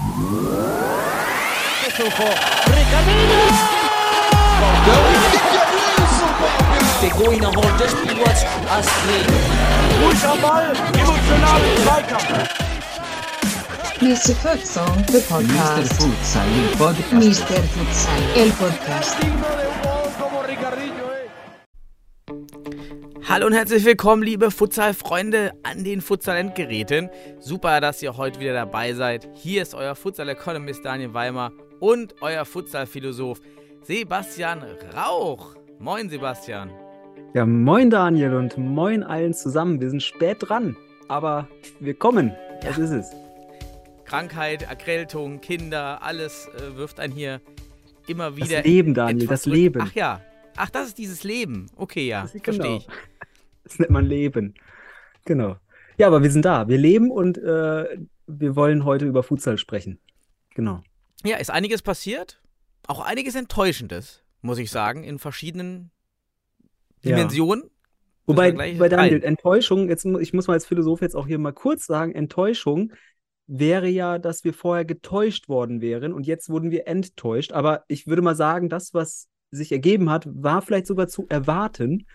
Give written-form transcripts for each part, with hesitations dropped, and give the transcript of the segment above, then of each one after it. Ruhiger Ball, emotionalen Zweikampf. Mr. Futsal, the podcast. Mr. Futsal, el podcast. Mr. Futsal, el podcast. Hallo und herzlich willkommen, liebe Futsal-Freunde an den Futsal-Endgeräten. Super, dass ihr heute wieder dabei seid. Hier ist euer Futsal-Economist Daniel Weimar und euer Futsal-Philosoph Sebastian Rauch. Moin, Sebastian. Ja, moin, Daniel, und moin allen zusammen. Wir sind spät dran, aber wir kommen. Das ist es. Krankheit, Erkältung, Kinder, alles wirft einen hier immer wieder. Das Leben, Daniel, das zurück. Leben. Ach ja. Ach, das ist dieses Leben. Okay, ja, verstehe ich. Das nennt man Leben. Genau. Ja, aber wir sind da. Wir leben und wir wollen heute über Futsal sprechen. Genau. Ja, ist einiges passiert. Auch einiges Enttäuschendes, muss ich sagen, in verschiedenen Dimensionen. Ja. Wobei, Daniel, Enttäuschung, ich muss mal als Philosoph jetzt auch hier mal kurz sagen, Enttäuschung wäre ja, dass wir vorher getäuscht worden wären und jetzt wurden wir enttäuscht. Aber ich würde mal sagen, das, was sich ergeben hat, war vielleicht sogar zu erwarten,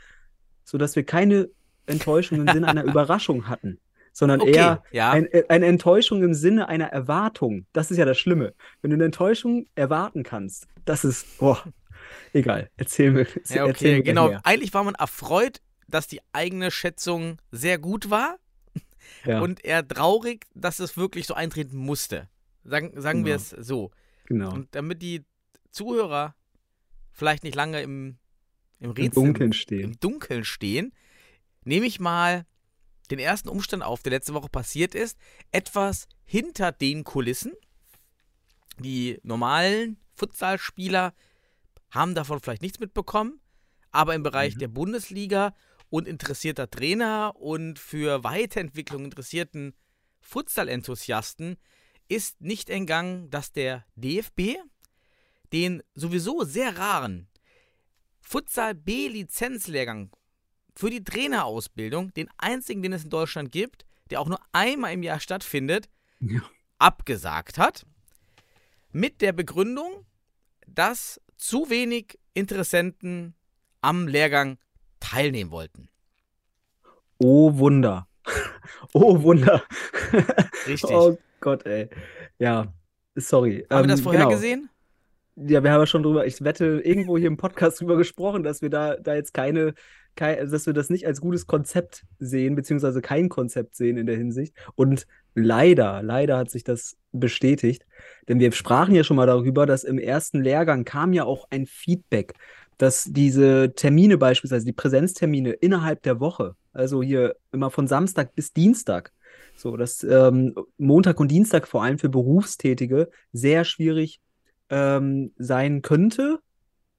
sodass wir keine Enttäuschung im Sinne einer Überraschung hatten, sondern eine Enttäuschung im Sinne einer Erwartung. Das ist ja das Schlimme. Wenn du eine Enttäuschung erwarten kannst, das ist, egal, erzähl mir genau. Mehr. Eigentlich war man erfreut, dass die eigene Schätzung sehr gut war und eher traurig, dass es wirklich so eintreten musste. Sagen wir es so. Genau. Und damit die Zuhörer vielleicht nicht lange im Rätsel, im Dunkeln stehen, nehme ich mal den ersten Umstand auf, der letzte Woche passiert ist. Etwas hinter den Kulissen. Die normalen Futsalspieler haben davon vielleicht nichts mitbekommen, aber im Bereich der Bundesliga und interessierter Trainer und für Weiterentwicklung interessierten Futsal-Enthusiasten ist nicht entgangen, dass der DFB den sowieso sehr raren Futsal-B-Lizenz-Lehrgang für die Trainerausbildung, den einzigen, den es in Deutschland gibt, der auch nur einmal im Jahr stattfindet, abgesagt hat. Mit der Begründung, dass zu wenig Interessenten am Lehrgang teilnehmen wollten. Oh Wunder. Oh Wunder. Richtig. Oh Gott, ey. Ja, sorry. Haben wir das vorher gesehen? Ja, wir haben ja schon drüber, ich wette, irgendwo hier im Podcast drüber gesprochen, dass wir da jetzt dass wir das nicht als gutes Konzept sehen, beziehungsweise kein Konzept sehen in der Hinsicht. Und leider hat sich das bestätigt, denn wir sprachen ja schon mal darüber, dass im ersten Lehrgang kam ja auch ein Feedback, dass diese Termine beispielsweise, die Präsenztermine innerhalb der Woche, also hier immer von Samstag bis Dienstag, so dass Montag und Dienstag vor allem für Berufstätige sehr schwierig sein könnte,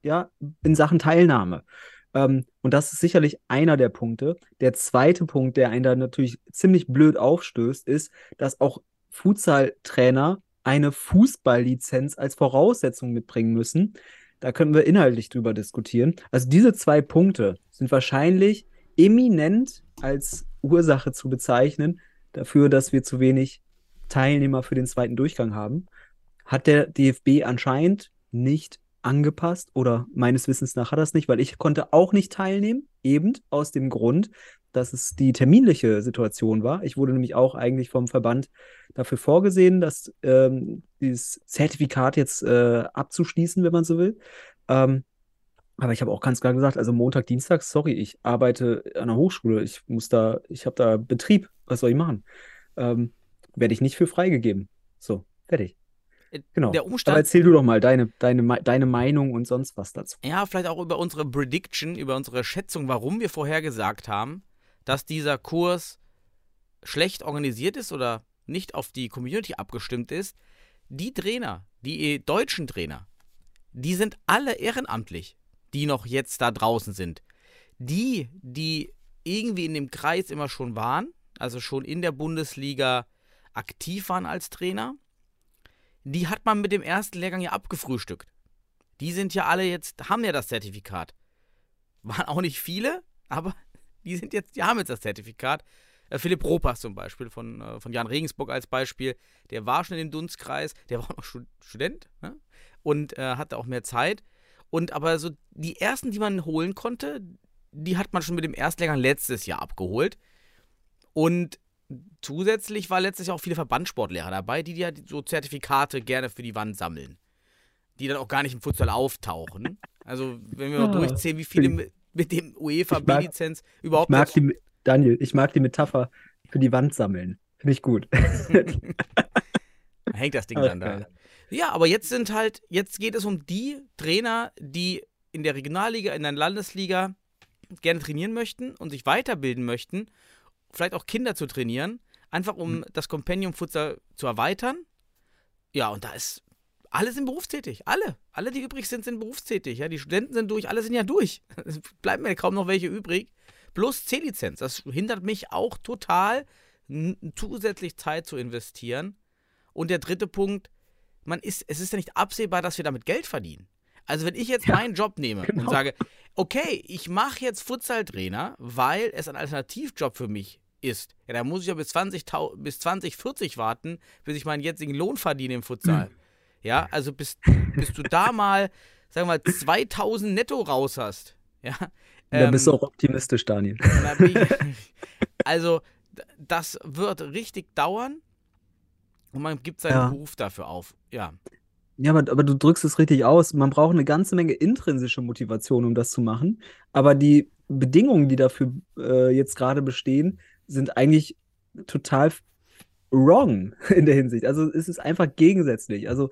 ja, in Sachen Teilnahme. Und das ist sicherlich einer der Punkte. Der zweite Punkt, der einen da natürlich ziemlich blöd aufstößt, ist, dass auch Futsal-Trainer eine Fußball-Lizenz als Voraussetzung mitbringen müssen. Da können wir inhaltlich drüber diskutieren. Also diese zwei Punkte sind wahrscheinlich eminent als Ursache zu bezeichnen dafür, dass wir zu wenig Teilnehmer für den zweiten Durchgang haben. Hat der DFB anscheinend nicht angepasst oder meines Wissens nach hat er es nicht, weil ich konnte auch nicht teilnehmen, eben aus dem Grund, dass es die terminliche Situation war. Ich wurde nämlich auch eigentlich vom Verband dafür vorgesehen, dass dieses Zertifikat jetzt abzuschließen, wenn man so will. Aber ich habe auch ganz klar gesagt, also Montag, Dienstag, sorry, ich arbeite an der Hochschule, ich habe da Betrieb, was soll ich machen? Werde ich nicht für freigegeben. So, fertig. Genau, der Umstand, aber erzähl du doch mal deine Meinung und sonst was dazu. Ja, vielleicht auch über unsere Prediction, über unsere Schätzung, warum wir vorhergesagt haben, dass dieser Kurs schlecht organisiert ist oder nicht auf die Community abgestimmt ist. Die Trainer, die deutschen Trainer, die sind alle ehrenamtlich, die noch jetzt da draußen sind. Die irgendwie in dem Kreis immer schon waren, also schon in der Bundesliga aktiv waren als Trainer, die hat man mit dem ersten Lehrgang ja abgefrühstückt. Die sind ja alle jetzt, haben ja das Zertifikat. Waren auch nicht viele, aber die haben jetzt das Zertifikat. Philipp Ropas zum Beispiel, von Jan Regensburg als Beispiel, der war schon in dem Dunstkreis, der war auch noch Student, ne? Und hatte auch mehr Zeit. Und aber so die ersten, die man holen konnte, die hat man schon mit dem Erstlehrgang letztes Jahr abgeholt. Und zusätzlich war letztes Jahr auch viele Verbandssportlehrer dabei, die ja so Zertifikate gerne für die Wand sammeln, die dann auch gar nicht im Futsal auftauchen. Also wenn wir mal durchzählen, wie viele mit dem UEFA-B-Lizenz überhaupt... Daniel, ich mag die Metapher für die Wand sammeln. Finde ich gut. Hängt das Ding dann da. Ja, aber jetzt sind halt, jetzt geht es um die Trainer, die in der Regionalliga, in der Landesliga gerne trainieren möchten und sich weiterbilden möchten, vielleicht auch Kinder zu trainieren, einfach um das Compendium Futsal zu erweitern. Ja, und da ist alle sind berufstätig, alle, die übrig sind, sind berufstätig. Ja, die Studenten sind durch, alle sind ja durch. Es bleiben mir kaum noch welche übrig. Plus C-Lizenz, das hindert mich auch total, zusätzlich Zeit zu investieren. Und der dritte Punkt, es ist ja nicht absehbar, dass wir damit Geld verdienen. Also wenn ich jetzt meinen Job nehme und sage, okay, ich mache jetzt Futsal-Trainer, weil es ein Alternativjob für mich ist, ja, dann muss ich ja bis 2040 warten, bis ich meinen jetzigen Lohn verdiene im Futsal. Ja, also bis du da mal, sagen wir mal, 2000 netto raus hast, ja, da bist du auch optimistisch, Daniel. Also, das wird richtig dauern und man gibt seinen Beruf dafür auf. Ja, aber du drückst es richtig aus. Man braucht eine ganze Menge intrinsische Motivation, um das zu machen. Aber die Bedingungen, die dafür jetzt gerade bestehen, sind eigentlich total wrong in der Hinsicht. Also, es ist einfach gegensätzlich. Also,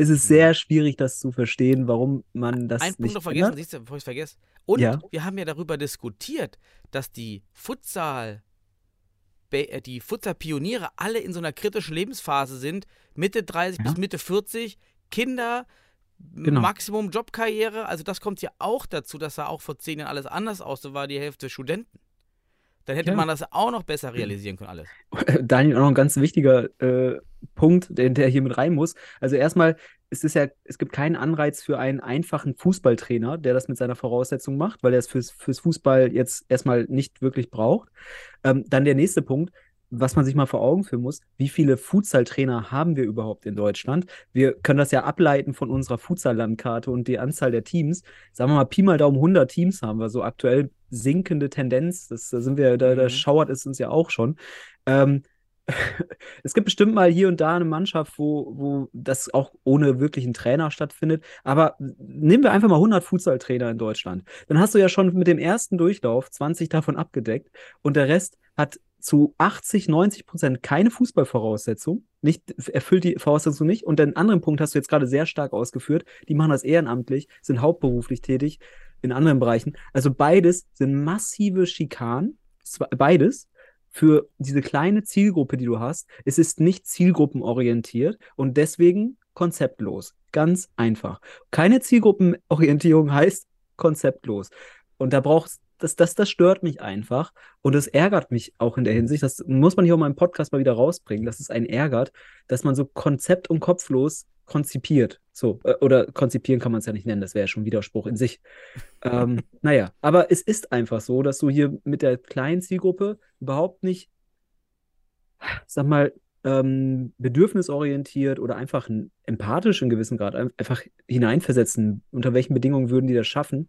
es ist sehr schwierig, das zu verstehen, warum man das nicht... Einen Punkt noch vergessen, siehst du, bevor ich es vergesse. Und wir haben ja darüber diskutiert, dass die Futsal-Pioniere alle in so einer kritischen Lebensphase sind, Mitte 30 bis Mitte 40, Kinder, Maximum Jobkarriere, also das kommt ja auch dazu, dass da auch vor 10 Jahren alles anders aussah, war die Hälfte Studenten. Dann hätte man das auch noch besser realisieren können, alles. Daniel, auch noch ein ganz wichtiger Punkt, der hier mit rein muss. Also erstmal, es gibt keinen Anreiz für einen einfachen Fußballtrainer, der das mit seiner Voraussetzung macht, weil er es fürs Fußball jetzt erstmal nicht wirklich braucht. Dann der nächste Punkt, was man sich mal vor Augen führen muss, wie viele Futsal-Trainer haben wir überhaupt in Deutschland? Wir können das ja ableiten von unserer Futsal-Landkarte und die Anzahl der Teams. Sagen wir mal, Pi mal Daumen 100 Teams haben wir so aktuell. Sinkende Tendenz, da schauert es uns ja auch schon. Es gibt bestimmt mal hier und da eine Mannschaft, wo das auch ohne wirklichen Trainer stattfindet, aber nehmen wir einfach mal 100 Futsal-Trainer in Deutschland. Dann hast du ja schon mit dem ersten Durchlauf 20 davon abgedeckt und der Rest hat zu 80-90% keine Fußballvoraussetzung, erfüllt die Voraussetzung nicht, und den anderen Punkt hast du jetzt gerade sehr stark ausgeführt, die machen das ehrenamtlich, sind hauptberuflich tätig in anderen Bereichen. Also beides sind massive Schikanen, beides für diese kleine Zielgruppe, die du hast. Es ist nicht zielgruppenorientiert und deswegen konzeptlos. Ganz einfach. Keine Zielgruppenorientierung heißt konzeptlos. Und da brauchst das stört mich einfach und das ärgert mich auch in der Hinsicht, das muss man hier auch mal im Podcast mal wieder rausbringen, dass es einen ärgert, dass man so konzept- und kopflos konzipiert, so, oder konzipieren kann man es ja nicht nennen, das wäre ja schon Widerspruch in sich. Naja, aber es ist einfach so, dass du hier mit der kleinen Zielgruppe überhaupt nicht, sag mal, bedürfnisorientiert oder einfach empathisch in gewissem Grad einfach hineinversetzen, unter welchen Bedingungen würden die das schaffen,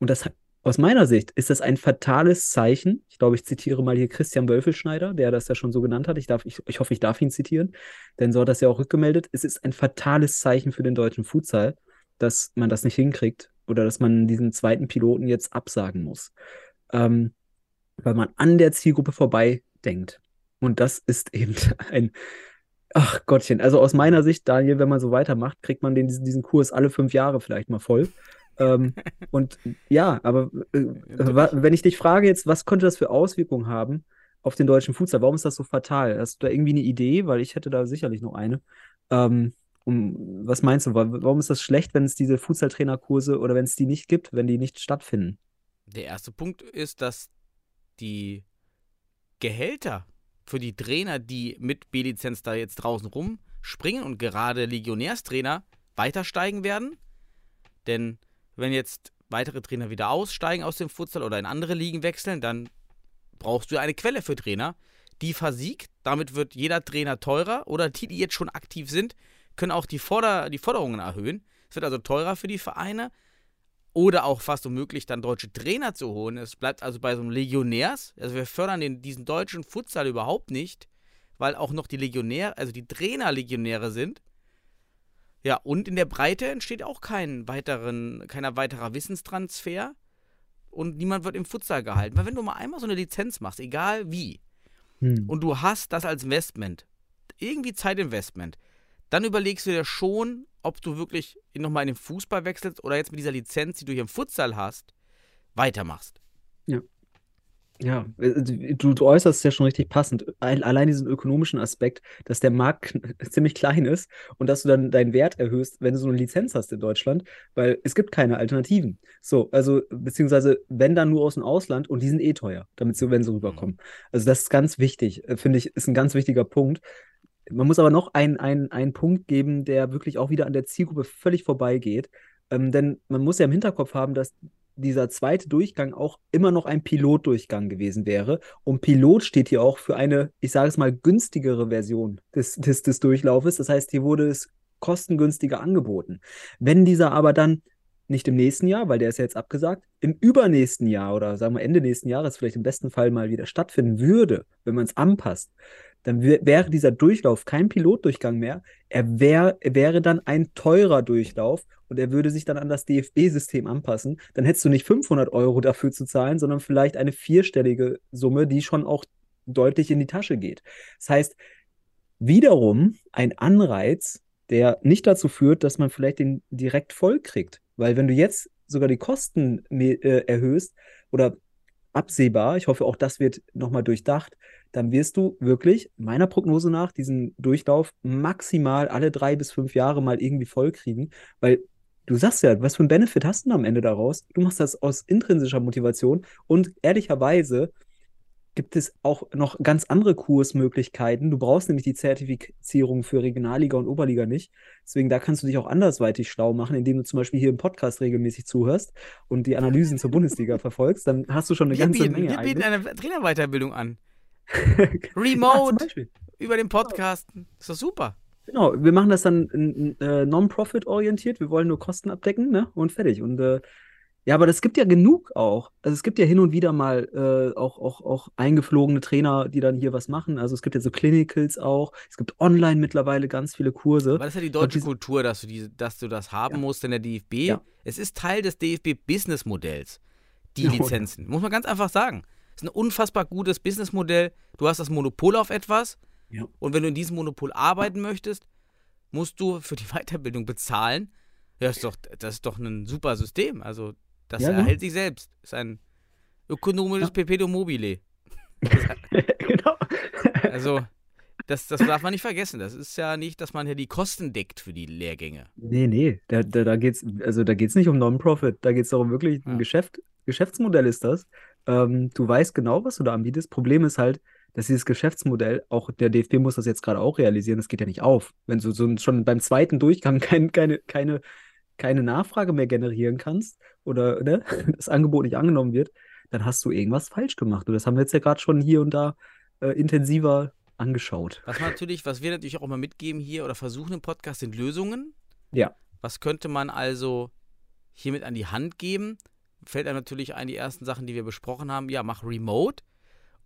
und das aus meiner Sicht ist das ein fatales Zeichen. Ich glaube, ich zitiere mal hier Christian Wölfelschneider, der das ja schon so genannt hat. Ich hoffe, ich darf ihn zitieren, denn so hat das ja auch rückgemeldet. Es ist ein fatales Zeichen für den deutschen Futsal, dass man das nicht hinkriegt oder dass man diesen zweiten Piloten jetzt absagen muss, weil man an der Zielgruppe vorbei denkt. Und das ist eben ein... Ach Gottchen, also aus meiner Sicht, Daniel, wenn man so weitermacht, kriegt man diesen Kurs alle 5 Jahre vielleicht mal voll. Und ja, aber wenn ich dich frage jetzt, was könnte das für Auswirkungen haben auf den deutschen Futsal? Warum ist das so fatal? Hast du da irgendwie eine Idee? Weil ich hätte da sicherlich noch eine. Was meinst du? Warum ist das schlecht, wenn es diese Futsal-Trainerkurse oder wenn es die nicht gibt, wenn die nicht stattfinden? Der erste Punkt ist, dass die Gehälter für die Trainer, die mit B-Lizenz da jetzt draußen rumspringen und gerade Legionärstrainer weiter steigen werden. Denn wenn jetzt weitere Trainer wieder aussteigen aus dem Futsal oder in andere Ligen wechseln, dann brauchst du eine Quelle für Trainer, die versiegt. Damit wird jeder Trainer teurer oder die jetzt schon aktiv sind, können auch die Forderungen erhöhen. Es wird also teurer für die Vereine oder auch fast unmöglich, dann deutsche Trainer zu holen. Es bleibt also bei so einem Legionärs. Also wir fördern diesen deutschen Futsal überhaupt nicht, weil auch noch die Legionäre, also die Trainer Legionäre sind. Ja, und in der Breite entsteht auch kein weiterer Wissenstransfer und niemand wird im Futsal gehalten. Weil wenn du mal einmal so eine Lizenz machst, egal wie, und du hast das als Investment, irgendwie Zeitinvestment, dann überlegst du dir schon, ob du wirklich nochmal in den Fußball wechselst oder jetzt mit dieser Lizenz, die du hier im Futsal hast, weitermachst. Ja. Ja, du äußerst es ja schon richtig passend. Allein diesen ökonomischen Aspekt, dass der Markt ziemlich klein ist und dass du dann deinen Wert erhöhst, wenn du so eine Lizenz hast in Deutschland, weil es gibt keine Alternativen. So, also beziehungsweise wenn dann nur aus dem Ausland und die sind eh teuer, wenn sie rüberkommen. Also das ist ganz wichtig, finde ich, ist ein ganz wichtiger Punkt. Man muss aber noch einen Punkt geben, der wirklich auch wieder an der Zielgruppe völlig vorbeigeht, denn man muss ja im Hinterkopf haben, dass dieser zweite Durchgang auch immer noch ein Pilotdurchgang gewesen wäre. Und Pilot steht hier auch für eine, ich sage es mal, günstigere Version des Durchlaufes. Das heißt, hier wurde es kostengünstiger angeboten. Wenn dieser aber dann nicht im nächsten Jahr, weil der ist ja jetzt abgesagt, im übernächsten Jahr oder sagen wir Ende nächsten Jahres vielleicht im besten Fall mal wieder stattfinden würde, wenn man es anpasst, dann wäre dieser Durchlauf kein Pilotdurchgang mehr. Er wäre dann ein teurer Durchlauf und er würde sich dann an das DFB-System anpassen. Dann hättest du nicht 500 Euro dafür zu zahlen, sondern vielleicht eine vierstellige Summe, die schon auch deutlich in die Tasche geht. Das heißt, wiederum ein Anreiz, der nicht dazu führt, dass man vielleicht den direkt voll kriegt. Weil wenn du jetzt sogar die Kosten erhöhst oder absehbar, ich hoffe auch das wird nochmal durchdacht, dann wirst du wirklich, meiner Prognose nach, diesen Durchlauf maximal alle 3 bis 5 Jahre mal irgendwie voll kriegen, weil du sagst ja, was für einen Benefit hast du am Ende daraus? Du machst das aus intrinsischer Motivation und ehrlicherweise gibt es auch noch ganz andere Kursmöglichkeiten. Du brauchst nämlich die Zertifizierung für Regionalliga und Oberliga nicht. Deswegen, da kannst du dich auch andersweitig schlau machen, indem du zum Beispiel hier im Podcast regelmäßig zuhörst und die Analysen zur Bundesliga vergibst. Dann hast du schon eine ganze Menge. Wir bieten eine Trainerweiterbildung an. Remote, ja, über den Podcast. Ist doch super. Genau, wir machen das dann non-profit-orientiert. Wir wollen nur Kosten abdecken, ne? Und fertig. Und ja, aber das gibt ja genug auch. Also es gibt ja hin und wieder mal auch eingeflogene Trainer, die dann hier was machen. Also es gibt ja so Clinicals auch. Es gibt online mittlerweile ganz viele Kurse. Aber das ist ja die deutsche Kultur, dass du das haben musst in der DFB. Ja. Es ist Teil des DFB-Business-Modells, die Lizenzen. Muss man ganz einfach sagen. Es ist ein unfassbar gutes Businessmodell. Du hast das Monopol auf etwas. Ja. Und wenn du in diesem Monopol arbeiten möchtest, musst du für die Weiterbildung bezahlen. Ja, das ist doch ein super System. Also das erhält sich selbst. Ist ein ökonomisches Perpetuum mobile. Genau. Also, das darf man nicht vergessen. Das ist ja nicht, dass man hier die Kosten deckt für die Lehrgänge. Nee. Da geht's nicht um Non-Profit. Da geht's darum, wirklich ein Geschäftsmodell ist das. Du weißt genau, was du da anbietest. Problem ist halt, dass dieses Geschäftsmodell, auch der DFB muss das jetzt gerade auch realisieren, das geht ja nicht auf. Wenn du so schon beim zweiten Durchgang keine Nachfrage mehr generieren kannst oder ne, das Angebot nicht angenommen wird, dann hast du irgendwas falsch gemacht. Und das haben wir jetzt ja gerade schon hier und da intensiver angeschaut. Was wir natürlich auch immer mitgeben hier oder versuchen im Podcast, sind Lösungen. Ja. Was könnte man also hiermit an die Hand geben? Fällt einem natürlich ein, die ersten Sachen, die wir besprochen haben, ja, mach Remote.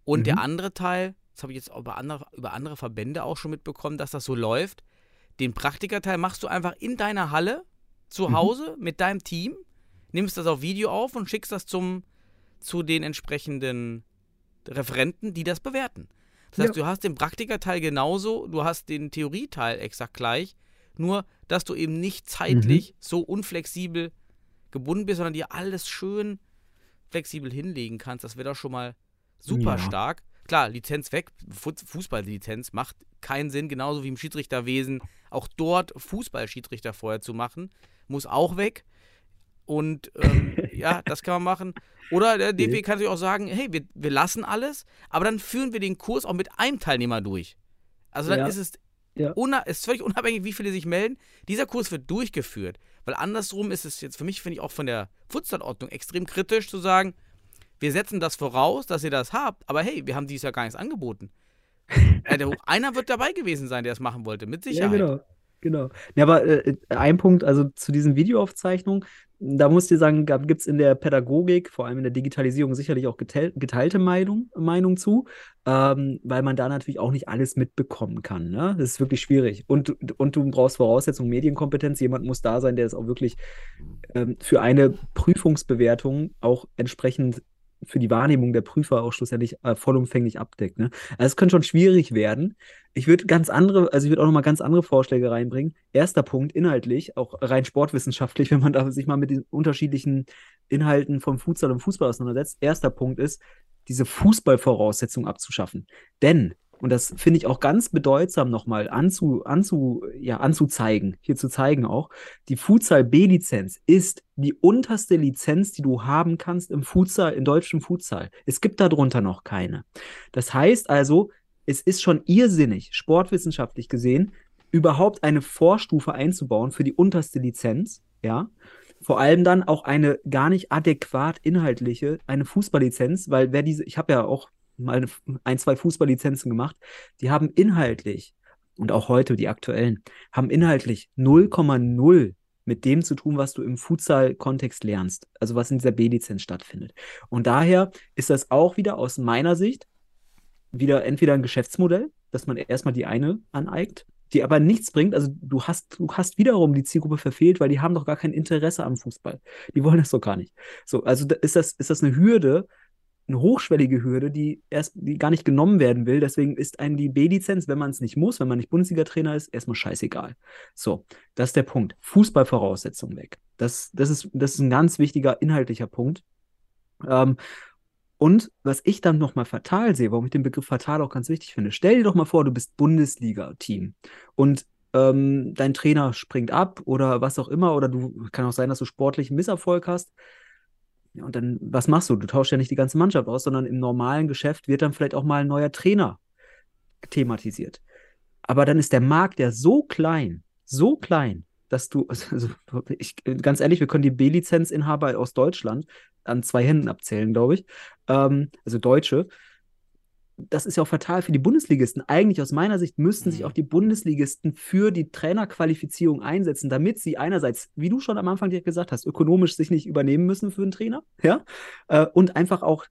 Und der andere Teil, das habe ich jetzt auch über andere Verbände auch schon mitbekommen, dass das so läuft, den Praktikerteil machst du einfach in deiner Halle zu Hause mit deinem Team, nimmst das auf Video auf und schickst das zu den entsprechenden Referenten, die das bewerten. Das heißt, du hast den Praktikerteil genauso, du hast den Theorieteil exakt gleich, nur dass du eben nicht zeitlich so unflexibel gebunden bist, sondern dir alles schön flexibel hinlegen kannst. Das wäre doch schon mal super stark. Klar, Lizenz weg, Fußball-Lizenz macht keinen Sinn, genauso wie im Schiedsrichterwesen. Auch dort Fußball-Schiedsrichter vorher zu machen, muss auch weg. Und ja, das kann man machen. Oder der DFB kann natürlich auch sagen, hey, wir lassen alles, aber dann führen wir den Kurs auch mit einem Teilnehmer durch. Also dann ist es ist völlig unabhängig, wie viele sich melden. Dieser Kurs wird durchgeführt. Weil andersrum ist es jetzt für mich, finde ich, auch von der Futsalordnung extrem kritisch zu sagen, Wir setzen das voraus, dass ihr das habt, aber hey, wir haben dieses Jahr gar nichts angeboten. Einer wird dabei gewesen sein, der es machen wollte, mit Sicherheit. Ja, genau. Genau. Ja, aber ein Punkt, also zu diesen Videoaufzeichnungen, da muss ich sagen, gibt es in der Pädagogik, vor allem in der Digitalisierung, sicherlich auch geteilte Meinung zu, weil man da natürlich auch nicht alles mitbekommen kann. Ne? Das ist wirklich schwierig. Und du brauchst Voraussetzungen, Medienkompetenz. Jemand muss da sein, der es auch wirklich für eine Prüfungsbewertung auch entsprechend für die Wahrnehmung der Prüfer auch schlussendlich vollumfänglich abdeckt. Ne? Also es könnte schon schwierig werden. Ich würde auch nochmal ganz andere Vorschläge reinbringen. Erster Punkt, inhaltlich, auch rein sportwissenschaftlich, wenn man da sich mal mit den unterschiedlichen Inhalten von Futsal und Fußball auseinandersetzt. Erster Punkt ist, diese Fußballvoraussetzung abzuschaffen. Denn, und das finde ich auch ganz bedeutsam nochmal zu zeigen auch, die Futsal-B-Lizenz ist die unterste Lizenz, die du haben kannst im Futsal, im deutschen Futsal. Es gibt darunter noch keine. Das heißt also, es ist schon irrsinnig, sportwissenschaftlich gesehen, überhaupt eine Vorstufe einzubauen für die unterste Lizenz, ja. Vor allem dann auch eine gar nicht adäquat inhaltliche, eine Fußballlizenz, weil ich habe ja auch mal ein, zwei Fußballlizenzen gemacht, die haben inhaltlich, und auch heute die aktuellen, haben inhaltlich 0,0 mit dem zu tun, was du im Futsal-Kontext lernst, also was in dieser B-Lizenz stattfindet. Und daher ist das auch wieder aus meiner Sicht wieder entweder ein Geschäftsmodell, dass man erstmal die eine aneigt, die aber nichts bringt. Also du hast wiederum die Zielgruppe verfehlt, weil die haben doch gar kein Interesse am Fußball. Die wollen das doch gar nicht. So, also ist das eine Hürde, eine hochschwellige Hürde, die gar nicht genommen werden will. Deswegen ist einem die B-Lizenz, wenn man es nicht muss, wenn man nicht Bundesliga-Trainer ist, erstmal scheißegal. So, das ist der Punkt. Fußballvoraussetzung weg. Das ist ein ganz wichtiger inhaltlicher Punkt. Und was ich dann nochmal fatal sehe, warum ich den Begriff fatal auch ganz wichtig finde, stell dir doch mal vor, du bist Bundesliga-Team und dein Trainer springt ab oder was auch immer, oder kann auch sein, dass du sportlichen Misserfolg hast. Ja, und dann, was machst du? Du tauschst ja nicht die ganze Mannschaft aus, sondern im normalen Geschäft wird dann vielleicht auch mal ein neuer Trainer thematisiert. Aber dann ist der Markt ja so klein, dass ganz ehrlich, wir können die B-Lizenzinhaber aus Deutschland an 2 Händen abzählen, glaube ich. Also Deutsche. Das ist ja auch fatal für die Bundesligisten. Eigentlich aus meiner Sicht müssten sich auch die Bundesligisten für die Trainerqualifizierung einsetzen, damit sie einerseits, wie du schon am Anfang direkt gesagt hast, ökonomisch sich nicht übernehmen müssen für einen Trainer, ja, und einfach auch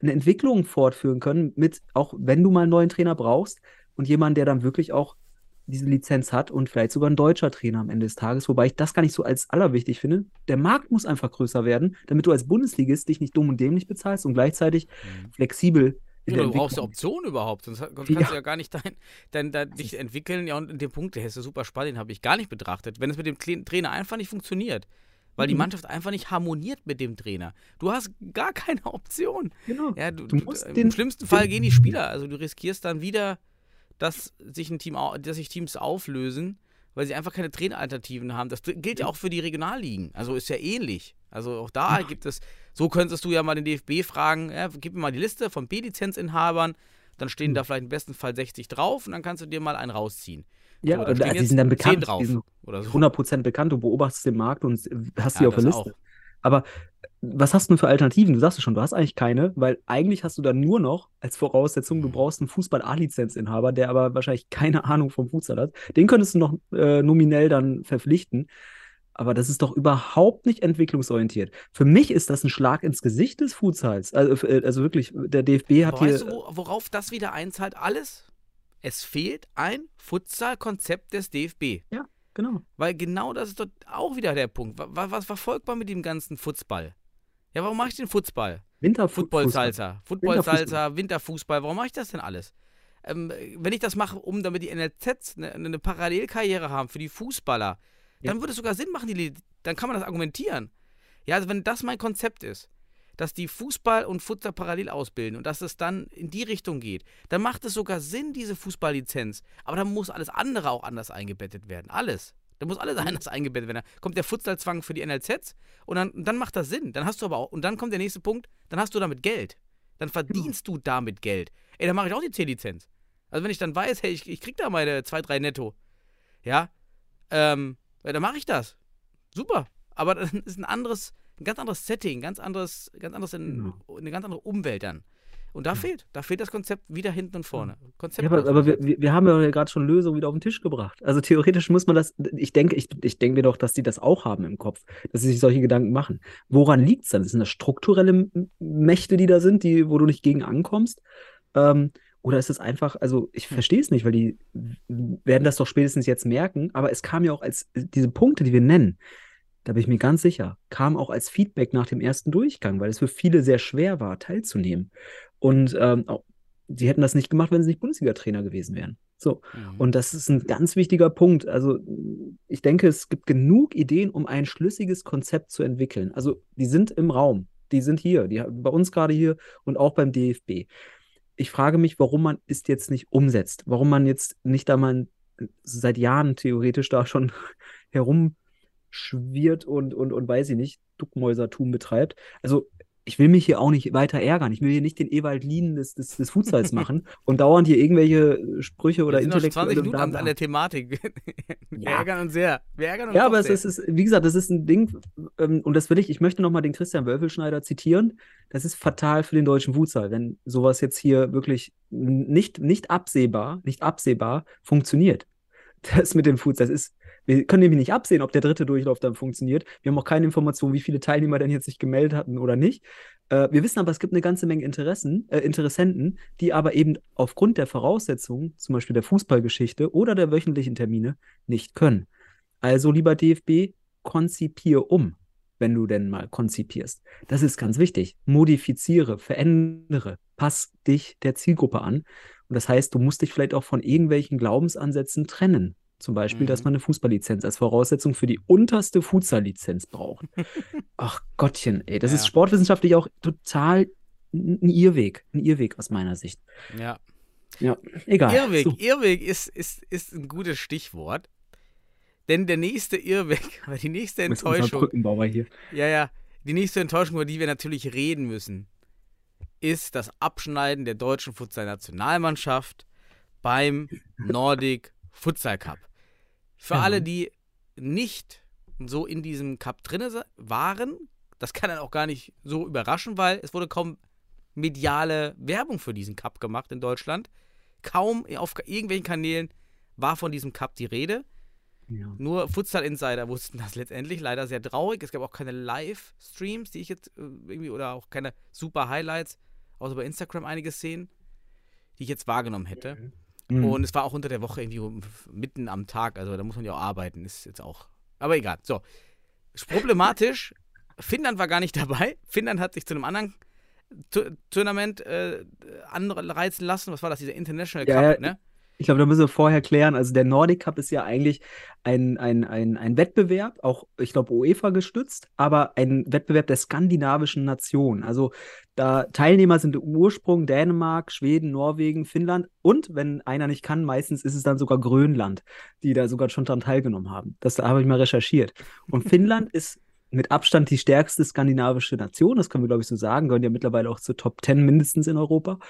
eine Entwicklung fortführen können mit, auch wenn du mal einen neuen Trainer brauchst und jemanden, der dann wirklich auch diese Lizenz hat und vielleicht sogar ein deutscher Trainer am Ende des Tages, wobei ich das gar nicht so als allerwichtig finde. Der Markt muss einfach größer werden, damit du als Bundesligist dich nicht dumm und dämlich bezahlst und gleichzeitig flexibel. Du brauchst ja Optionen überhaupt, sonst kannst du ja gar nicht dich entwickeln. Ja, und in dem Punkt, der ist ja super spannend, den habe ich gar nicht betrachtet. Wenn es mit dem Trainer einfach nicht funktioniert, weil die Mannschaft einfach nicht harmoniert mit dem Trainer. Du hast gar keine Option. Genau. Ja, du musst im schlimmsten Fall gehen die Spieler. Also du riskierst dann wieder, dass sich Teams auflösen, weil sie einfach keine Traineralternativen haben. Das gilt ja auch für die Regionalligen. Also ist ja ähnlich. Also auch da gibt es, so könntest du ja mal den DFB fragen, ja, gib mir mal die Liste von B-Lizenzinhabern, dann stehen da vielleicht im besten Fall 60 drauf und dann kannst du dir mal einen rausziehen. Ja, so, die sind dann bekannt, drauf, die sind oder so. 100% bekannt, du beobachtest den Markt und hast die auf der Liste. Auch. Aber was hast du denn für Alternativen? Du sagst es schon, du hast eigentlich keine, weil eigentlich hast du dann nur noch als Voraussetzung, du brauchst einen Fußball-A-Lizenzinhaber, der aber wahrscheinlich keine Ahnung vom Futsal hat. Den könntest du noch nominell dann verpflichten. Aber das ist doch überhaupt nicht entwicklungsorientiert. Für mich ist das ein Schlag ins Gesicht des Futsals. Also wirklich, der DFB hat hier... Weißt du, worauf das wieder einzahlt? Alles? Es fehlt ein Futsal-Konzept des DFB. Ja. Genau. Weil genau das ist dort auch wieder der Punkt. Was verfolgt man mit dem ganzen Futsball? Ja, warum mache ich den Futsball? Winterfußball. Football-Salsa, Winterfußball. Warum mache ich das denn alles? Wenn ich das mache, damit die NLZs eine Parallelkarriere haben für die Fußballer, dann würde es sogar Sinn machen, dann kann man das argumentieren. Ja, also wenn das mein Konzept ist, dass die Fußball und Futsal parallel ausbilden und dass es dann in die Richtung geht, dann macht es sogar Sinn, diese Fußballlizenz. Aber dann muss alles andere auch anders eingebettet werden. Alles. Da muss alles anders eingebettet werden. Dann kommt der Futsalzwang für die NLZs und dann macht das Sinn. Dann hast du aber auch, und dann kommt der nächste Punkt, dann hast du damit Geld. Dann verdienst du damit Geld. Ey, dann mache ich auch die C-Lizenz. Also wenn ich dann weiß, hey, ich krieg da meine 2-3 netto. Ja, dann mache ich das. Super. Aber dann ist ein anderes ein ganz anderes Setting, eine ganz andere Umwelt dann. Und da fehlt das Konzept wieder hinten und vorne. Aber wir haben ja gerade schon Lösungen wieder auf den Tisch gebracht. Also theoretisch muss man das, ich denke mir doch, dass die das auch haben im Kopf, dass sie sich solche Gedanken machen. Woran liegt es dann? Sind das strukturelle Mächte, die da sind, wo du nicht gegen ankommst? Oder ist es einfach, also ich verstehe es nicht, weil die werden das doch spätestens jetzt merken, aber es kam ja auch als, diese Punkte, die wir nennen, da bin ich mir ganz sicher, kam auch als Feedback nach dem ersten Durchgang, weil es für viele sehr schwer war, teilzunehmen. Und die hätten das nicht gemacht, wenn sie nicht Bundesliga-Trainer gewesen wären. So. Mhm. Und das ist ein ganz wichtiger Punkt. Also ich denke, es gibt genug Ideen, um ein schlüssiges Konzept zu entwickeln. Also die sind im Raum, die sind hier, die bei uns gerade hier und auch beim DFB. Ich frage mich, warum man es jetzt nicht umsetzt, warum man jetzt nicht da mal seit Jahren theoretisch da schon herumschwirrt und weiß ich nicht, Duckmäusertum betreibt. Also ich will mich hier auch nicht weiter ärgern. Ich will hier nicht den Ewald Lienen des Futsals machen und dauernd hier irgendwelche Sprüche oder intellektuelle... 20 Minuten an der Thematik. Wir ärgern uns sehr. Ja, aber es ist, wie gesagt, das ist ein Ding, und das will ich möchte nochmal den Christian Wölfelschneider zitieren. Das ist fatal für den deutschen Futsal, wenn sowas jetzt hier wirklich nicht absehbar funktioniert. Das mit dem Futsal, wir können nämlich nicht absehen, ob der dritte Durchlauf dann funktioniert. Wir haben auch keine Information, wie viele Teilnehmer denn jetzt sich gemeldet hatten oder nicht. Wir wissen aber, es gibt eine ganze Menge Interessenten, die aber eben aufgrund der Voraussetzungen, zum Beispiel der Fußballgeschichte oder der wöchentlichen Termine, nicht können. Also, lieber DFB, konzipiere um, wenn du denn mal konzipierst. Das ist ganz wichtig. Modifiziere, verändere, pass dich der Zielgruppe an. Und das heißt, du musst dich vielleicht auch von irgendwelchen Glaubensansätzen trennen. Zum Beispiel, dass man eine Fußball-Lizenz als Voraussetzung für die unterste Futsal-Lizenz braucht. Ach Gottchen, ey, das ist sportwissenschaftlich auch total ein Irrweg aus meiner Sicht. Ja, egal. Irrweg ist ein gutes Stichwort, denn der nächste Irrweg, weil die nächste Enttäuschung, Brückenbauer hier. Die nächste Enttäuschung, über die wir natürlich reden müssen, ist das Abschneiden der deutschen Futsal-Nationalmannschaft beim Nordic Futsal Cup. Für alle, die nicht so in diesem Cup drin waren, das kann dann auch gar nicht so überraschen, weil es wurde kaum mediale Werbung für diesen Cup gemacht in Deutschland. Kaum auf irgendwelchen Kanälen war von diesem Cup die Rede. Ja. Nur Futsal Insider wussten das letztendlich. Leider sehr traurig. Es gab auch keine Livestreams, die ich jetzt irgendwie, oder auch keine super Highlights, außer bei Instagram einige Szenen, die ich jetzt wahrgenommen hätte. Mhm. Und es war auch unter der Woche irgendwie mitten am Tag, also da muss man ja auch arbeiten, ist jetzt auch. Aber egal, so. Problematisch, Finnland war gar nicht dabei. Finnland hat sich zu einem anderen Tournament anreizen lassen. Was war das, dieser International Cup, ne? Ich glaube, da müssen wir vorher klären, also der Nordic Cup ist ja eigentlich ein Wettbewerb, auch, ich glaube, UEFA gestützt, aber ein Wettbewerb der skandinavischen Nationen. Also da Teilnehmer sind im Ursprung Dänemark, Schweden, Norwegen, Finnland und, wenn einer nicht kann, meistens ist es dann sogar Grönland, die da sogar schon daran teilgenommen haben. Das habe ich mal recherchiert. Und Finnland ist mit Abstand die stärkste skandinavische Nation, das können wir, glaube ich, so sagen, gehören ja mittlerweile auch zur Top 10 mindestens in Europa.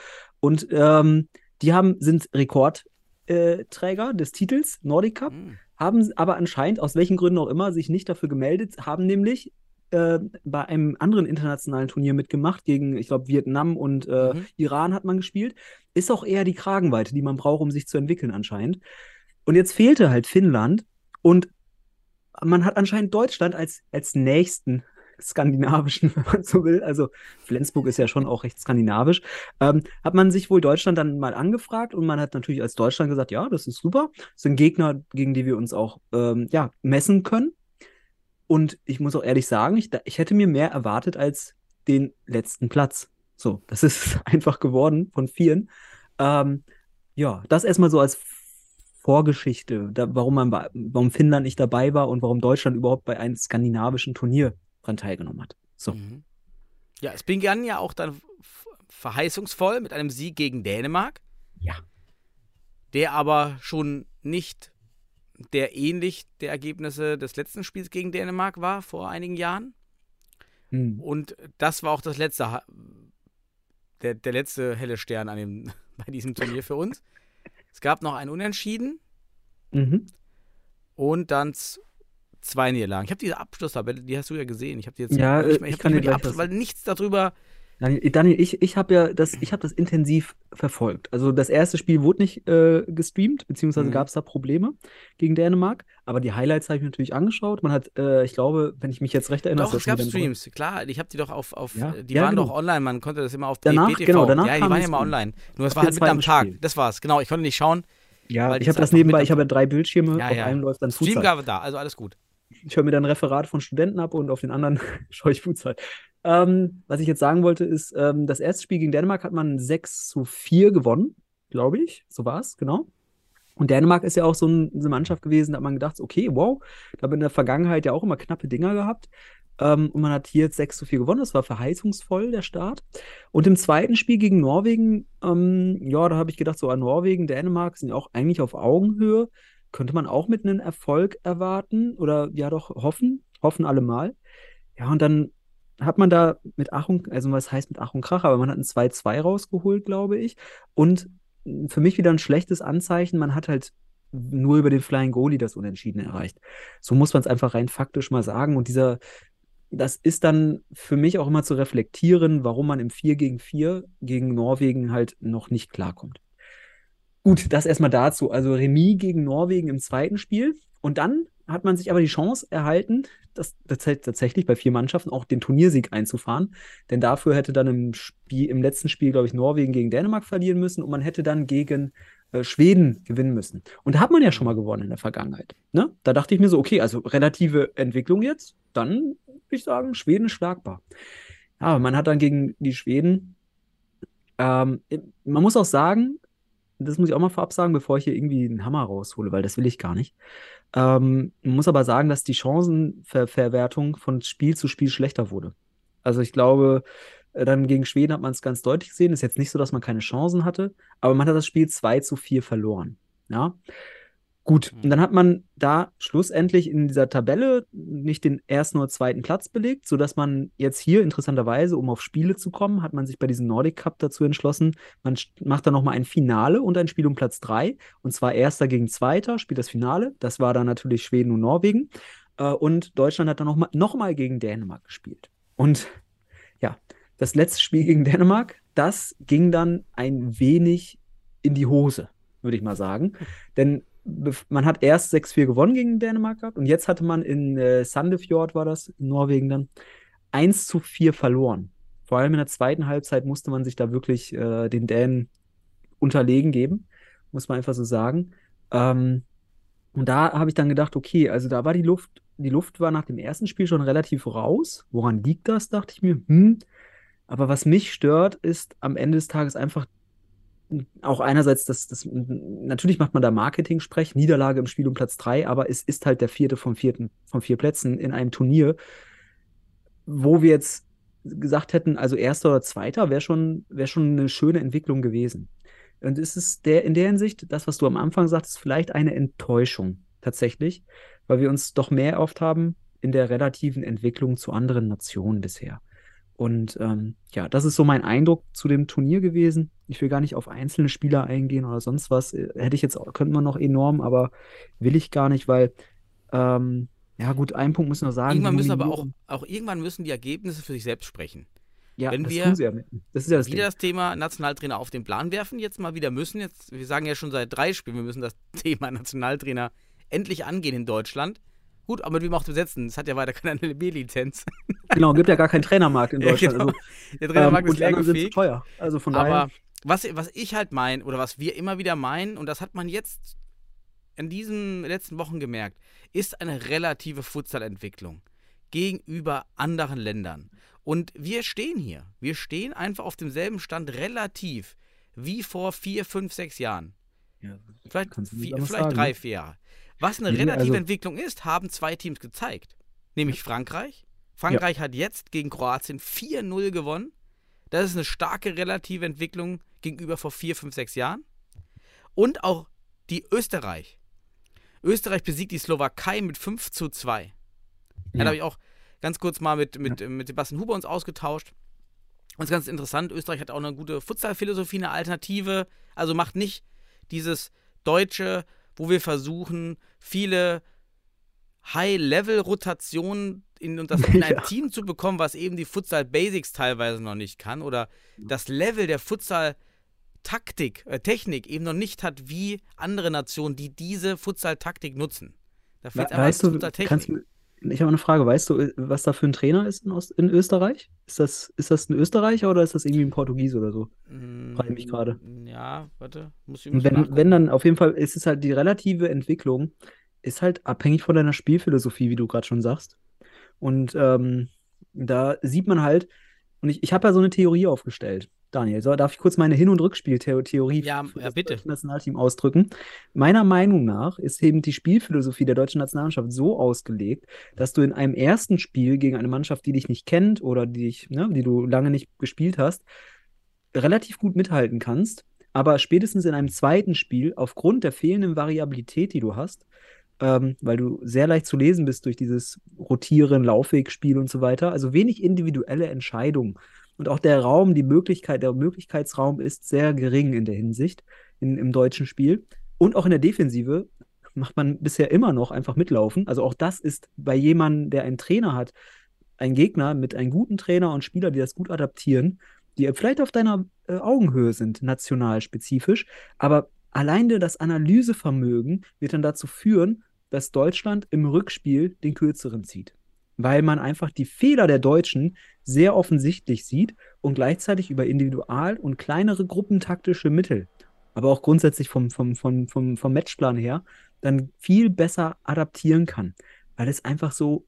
Und die sind Rekordträger des Titels Nordic Cup, haben aber anscheinend, aus welchen Gründen auch immer, sich nicht dafür gemeldet, haben nämlich bei einem anderen internationalen Turnier mitgemacht, gegen, ich glaube, Vietnam und Iran hat man gespielt. Ist auch eher die Kragenweite, die man braucht, um sich zu entwickeln anscheinend. Und jetzt fehlte halt Finnland und man hat anscheinend Deutschland als nächsten skandinavischen, wenn man so will, also Flensburg ist ja schon auch recht skandinavisch, hat man sich wohl Deutschland dann mal angefragt und man hat natürlich als Deutschland gesagt, ja, das ist super, das sind Gegner, gegen die wir uns auch messen können. Und ich muss auch ehrlich sagen, ich hätte mir mehr erwartet als den letzten Platz. So, das ist einfach geworden von vielen. Das erstmal so als Vorgeschichte, warum Finnland nicht dabei war und warum Deutschland überhaupt bei einem skandinavischen Turnier teilgenommen hat. So. Ja, es begann ja auch dann verheißungsvoll mit einem Sieg gegen Dänemark. Ja. Der aber schon nicht ähnlich der Ergebnisse des letzten Spiels gegen Dänemark war, vor einigen Jahren. Und das war auch das letzte, der letzte helle Stern bei diesem Turnier für uns. Es gab noch ein Unentschieden. Und dann 2 Niederlagen. Ich habe diese Abschlusstabelle, die hast du ja gesehen. Ich habe die jetzt weil nichts darüber. Daniel, ich habe ja das intensiv verfolgt. Also das erste Spiel wurde nicht gestreamt, beziehungsweise gab es da Probleme gegen Dänemark. Aber die Highlights habe ich mir natürlich angeschaut. Man hat, ich glaube, wenn ich mich jetzt recht erinnere... Doch, es gab Streams, klar. Ich habe die doch waren doch online. Man konnte das immer auf BTV. Danach die waren ja immer online. Nur es war halt mitten am Tag. Das war's, genau. Ich konnte nicht schauen. Ja, ich habe das nebenbei, ich habe 3 Bildschirme. Ja, auf einem läuft dann Futsal. Stream gab es da, also alles gut. Ich höre mir dann ein Referat von Studenten ab und auf den anderen schaue ich Futsal. Was ich jetzt sagen wollte, ist, das erste Spiel gegen Dänemark hat man 6-4 gewonnen, glaube ich. So war es, genau. Und Dänemark ist ja auch so eine Mannschaft gewesen, da hat man gedacht, okay, wow, da haben wir in der Vergangenheit ja auch immer knappe Dinger gehabt. Und man hat hier jetzt 6-4 gewonnen, das war verheißungsvoll, der Start. Und im zweiten Spiel gegen Norwegen, da habe ich gedacht, so an Norwegen, Dänemark sind ja auch eigentlich auf Augenhöhe. Könnte man auch mit einem Erfolg erwarten oder ja doch hoffen allemal. Ja, und dann hat man da mit Achung, also was heißt mit Achung Krach, aber man hat ein 2-2 rausgeholt, glaube ich. Und für mich wieder ein schlechtes Anzeichen, man hat halt nur über den Flying Goalie das Unentschieden erreicht. So muss man es einfach rein faktisch mal sagen. Und das ist dann für mich auch immer zu reflektieren, warum man im 4-4 gegen Norwegen halt noch nicht klarkommt. Gut, das erstmal dazu. Also Remis gegen Norwegen im zweiten Spiel. Und dann hat man sich aber die Chance erhalten, das tatsächlich bei 4 Mannschaften auch den Turniersieg einzufahren. Denn dafür hätte dann im letzten Spiel, glaube ich, Norwegen gegen Dänemark verlieren müssen und man hätte dann gegen Schweden gewinnen müssen. Und da hat man ja schon mal gewonnen in der Vergangenheit. Ne? Da dachte ich mir so, okay, also relative Entwicklung jetzt, dann würde ich sagen, Schweden ist schlagbar. Ja, aber man hat dann gegen die Schweden, man muss auch sagen, das muss ich auch mal vorab sagen, bevor ich hier irgendwie einen Hammer raushole, weil das will ich gar nicht. Muss aber sagen, dass die Chancenverwertung von Spiel zu Spiel schlechter wurde. Also ich glaube, dann gegen Schweden hat man es ganz deutlich gesehen. Ist jetzt nicht so, dass man keine Chancen hatte, aber man hat das Spiel 2-4 verloren. Ja, gut. Und dann hat man da schlussendlich in dieser Tabelle nicht den ersten oder zweiten Platz belegt, sodass man jetzt hier interessanterweise, um auf Spiele zu kommen, hat man sich bei diesem Nordic Cup dazu entschlossen, man macht dann nochmal ein Finale und ein Spiel um Platz 3, und zwar Erster gegen Zweiter spielt das Finale. Das war dann natürlich Schweden und Norwegen. Und Deutschland hat dann nochmal gegen Dänemark gespielt. Und ja, das letzte Spiel gegen Dänemark, das ging dann ein wenig in die Hose, würde ich mal sagen. Denn man hat erst 6-4 gewonnen gegen Dänemark gehabt und jetzt hatte man in Sandefjord, war das, in Norwegen dann, 1-4 verloren. Vor allem in der zweiten Halbzeit musste man sich da wirklich den Dänen unterlegen geben, muss man einfach so sagen. Und da habe ich dann gedacht, okay, also da war die Luft war nach dem ersten Spiel schon relativ raus. Woran liegt das, dachte ich mir. Aber was mich stört, ist am Ende des Tages einfach auch einerseits, das natürlich macht man da Marketing-Sprech, Niederlage im Spiel um Platz 3, aber es ist halt der 4. von 4 Plätzen in einem Turnier, wo wir jetzt gesagt hätten, also 1. oder 2. wäre schon eine schöne Entwicklung gewesen. Und es ist in der Hinsicht, das, was du am Anfang sagtest, vielleicht eine Enttäuschung tatsächlich, weil wir uns doch mehr erhofft haben in der relativen Entwicklung zu anderen Nationen bisher. Und das ist so mein Eindruck zu dem Turnier gewesen. Ich will gar nicht auf einzelne Spieler eingehen oder sonst was. Hätte ich jetzt, könnte man noch enorm, aber will ich gar nicht, weil, einen Punkt müssen wir sagen. Irgendwann müssen die Ergebnisse für sich selbst sprechen. Ja, wenn wir tun sie ja mit. Das ist ja das wieder Ding. Das Thema Nationaltrainer auf den Plan werfen, jetzt mal wieder müssen, jetzt, wir sagen ja schon seit 3 Spielen, wir müssen das Thema Nationaltrainer endlich angehen in Deutschland. Gut, aber wie wir auch besetzen, es hat ja weiter keine B-Lizenz. Genau, gibt ja gar keinen Trainermarkt in Deutschland. Ja, genau. Also, der Trainermarkt ist leer gefegt. Teuer. Also von daher. Aber was ich halt meine, oder was wir immer wieder meinen, und das hat man jetzt in diesen letzten Wochen gemerkt, ist eine relative Futsalentwicklung gegenüber anderen Ländern. Und wir stehen hier. Wir stehen einfach auf demselben Stand relativ wie vor 4, 5, 6 Jahren. Ja, vielleicht 3, 4 Jahre. Was eine relative Entwicklung ist, haben 2 Teams gezeigt. Nämlich Frankreich. Frankreich hat jetzt gegen Kroatien 4-0 gewonnen. Das ist eine starke relative Entwicklung gegenüber vor 4, 5, 6 Jahren. Und auch die Österreich. Österreich besiegt die Slowakei mit 5-2. Ja. Da habe ich auch ganz kurz mal mit Sebastian Huber uns ausgetauscht. Und das ist ganz interessant. Österreich hat auch eine gute Futsal-Philosophie, eine Alternative. Also macht nicht dieses deutsche, wo wir versuchen, viele High-Level-Rotation und das in ein Team zu bekommen, was eben die Futsal-Basics teilweise noch nicht kann oder das Level der Futsal-Taktik, Technik eben noch nicht hat, wie andere Nationen, die diese Futsal-Taktik nutzen. Da fehlt einfach die Futsal-Technik. Ich habe eine Frage, weißt du, was da für ein Trainer ist in Österreich? Ist das ein Österreicher oder ist das irgendwie ein Portugies oder so? Frage mich gerade. Ja, warte. Wenn dann auf jeden Fall, ist es halt die relative Entwicklung, ist halt abhängig von deiner Spielphilosophie, wie du gerade schon sagst. Und da sieht man halt, und ich habe ja so eine Theorie aufgestellt, Daniel, darf ich kurz meine Hin- und Rückspieltheorie für das deutsche Nationalteam ausdrücken? Meiner Meinung nach ist eben die Spielphilosophie der deutschen Nationalmannschaft so ausgelegt, dass du in einem ersten Spiel gegen eine Mannschaft, die dich nicht kennt oder die du lange nicht gespielt hast, relativ gut mithalten kannst, aber spätestens in einem zweiten Spiel, aufgrund der fehlenden Variabilität, die du hast, weil du sehr leicht zu lesen bist durch dieses Rotieren, Laufwegspiel und so weiter, also wenig individuelle Entscheidungen. Und auch der Raum, der Möglichkeitsraum ist sehr gering in der Hinsicht im deutschen Spiel. Und auch in der Defensive macht man bisher immer noch einfach mitlaufen. Also auch das ist bei jemandem, der einen Trainer hat, ein Gegner mit einem guten Trainer und Spieler, die das gut adaptieren, die vielleicht auf deiner Augenhöhe sind, national spezifisch. Aber alleine das Analysevermögen wird dann dazu führen, dass Deutschland im Rückspiel den Kürzeren zieht. Weil man einfach die Fehler der Deutschen sehr offensichtlich sieht und gleichzeitig über Individual- und kleinere gruppentaktische Mittel, aber auch grundsätzlich vom Matchplan her, dann viel besser adaptieren kann, weil es einfach so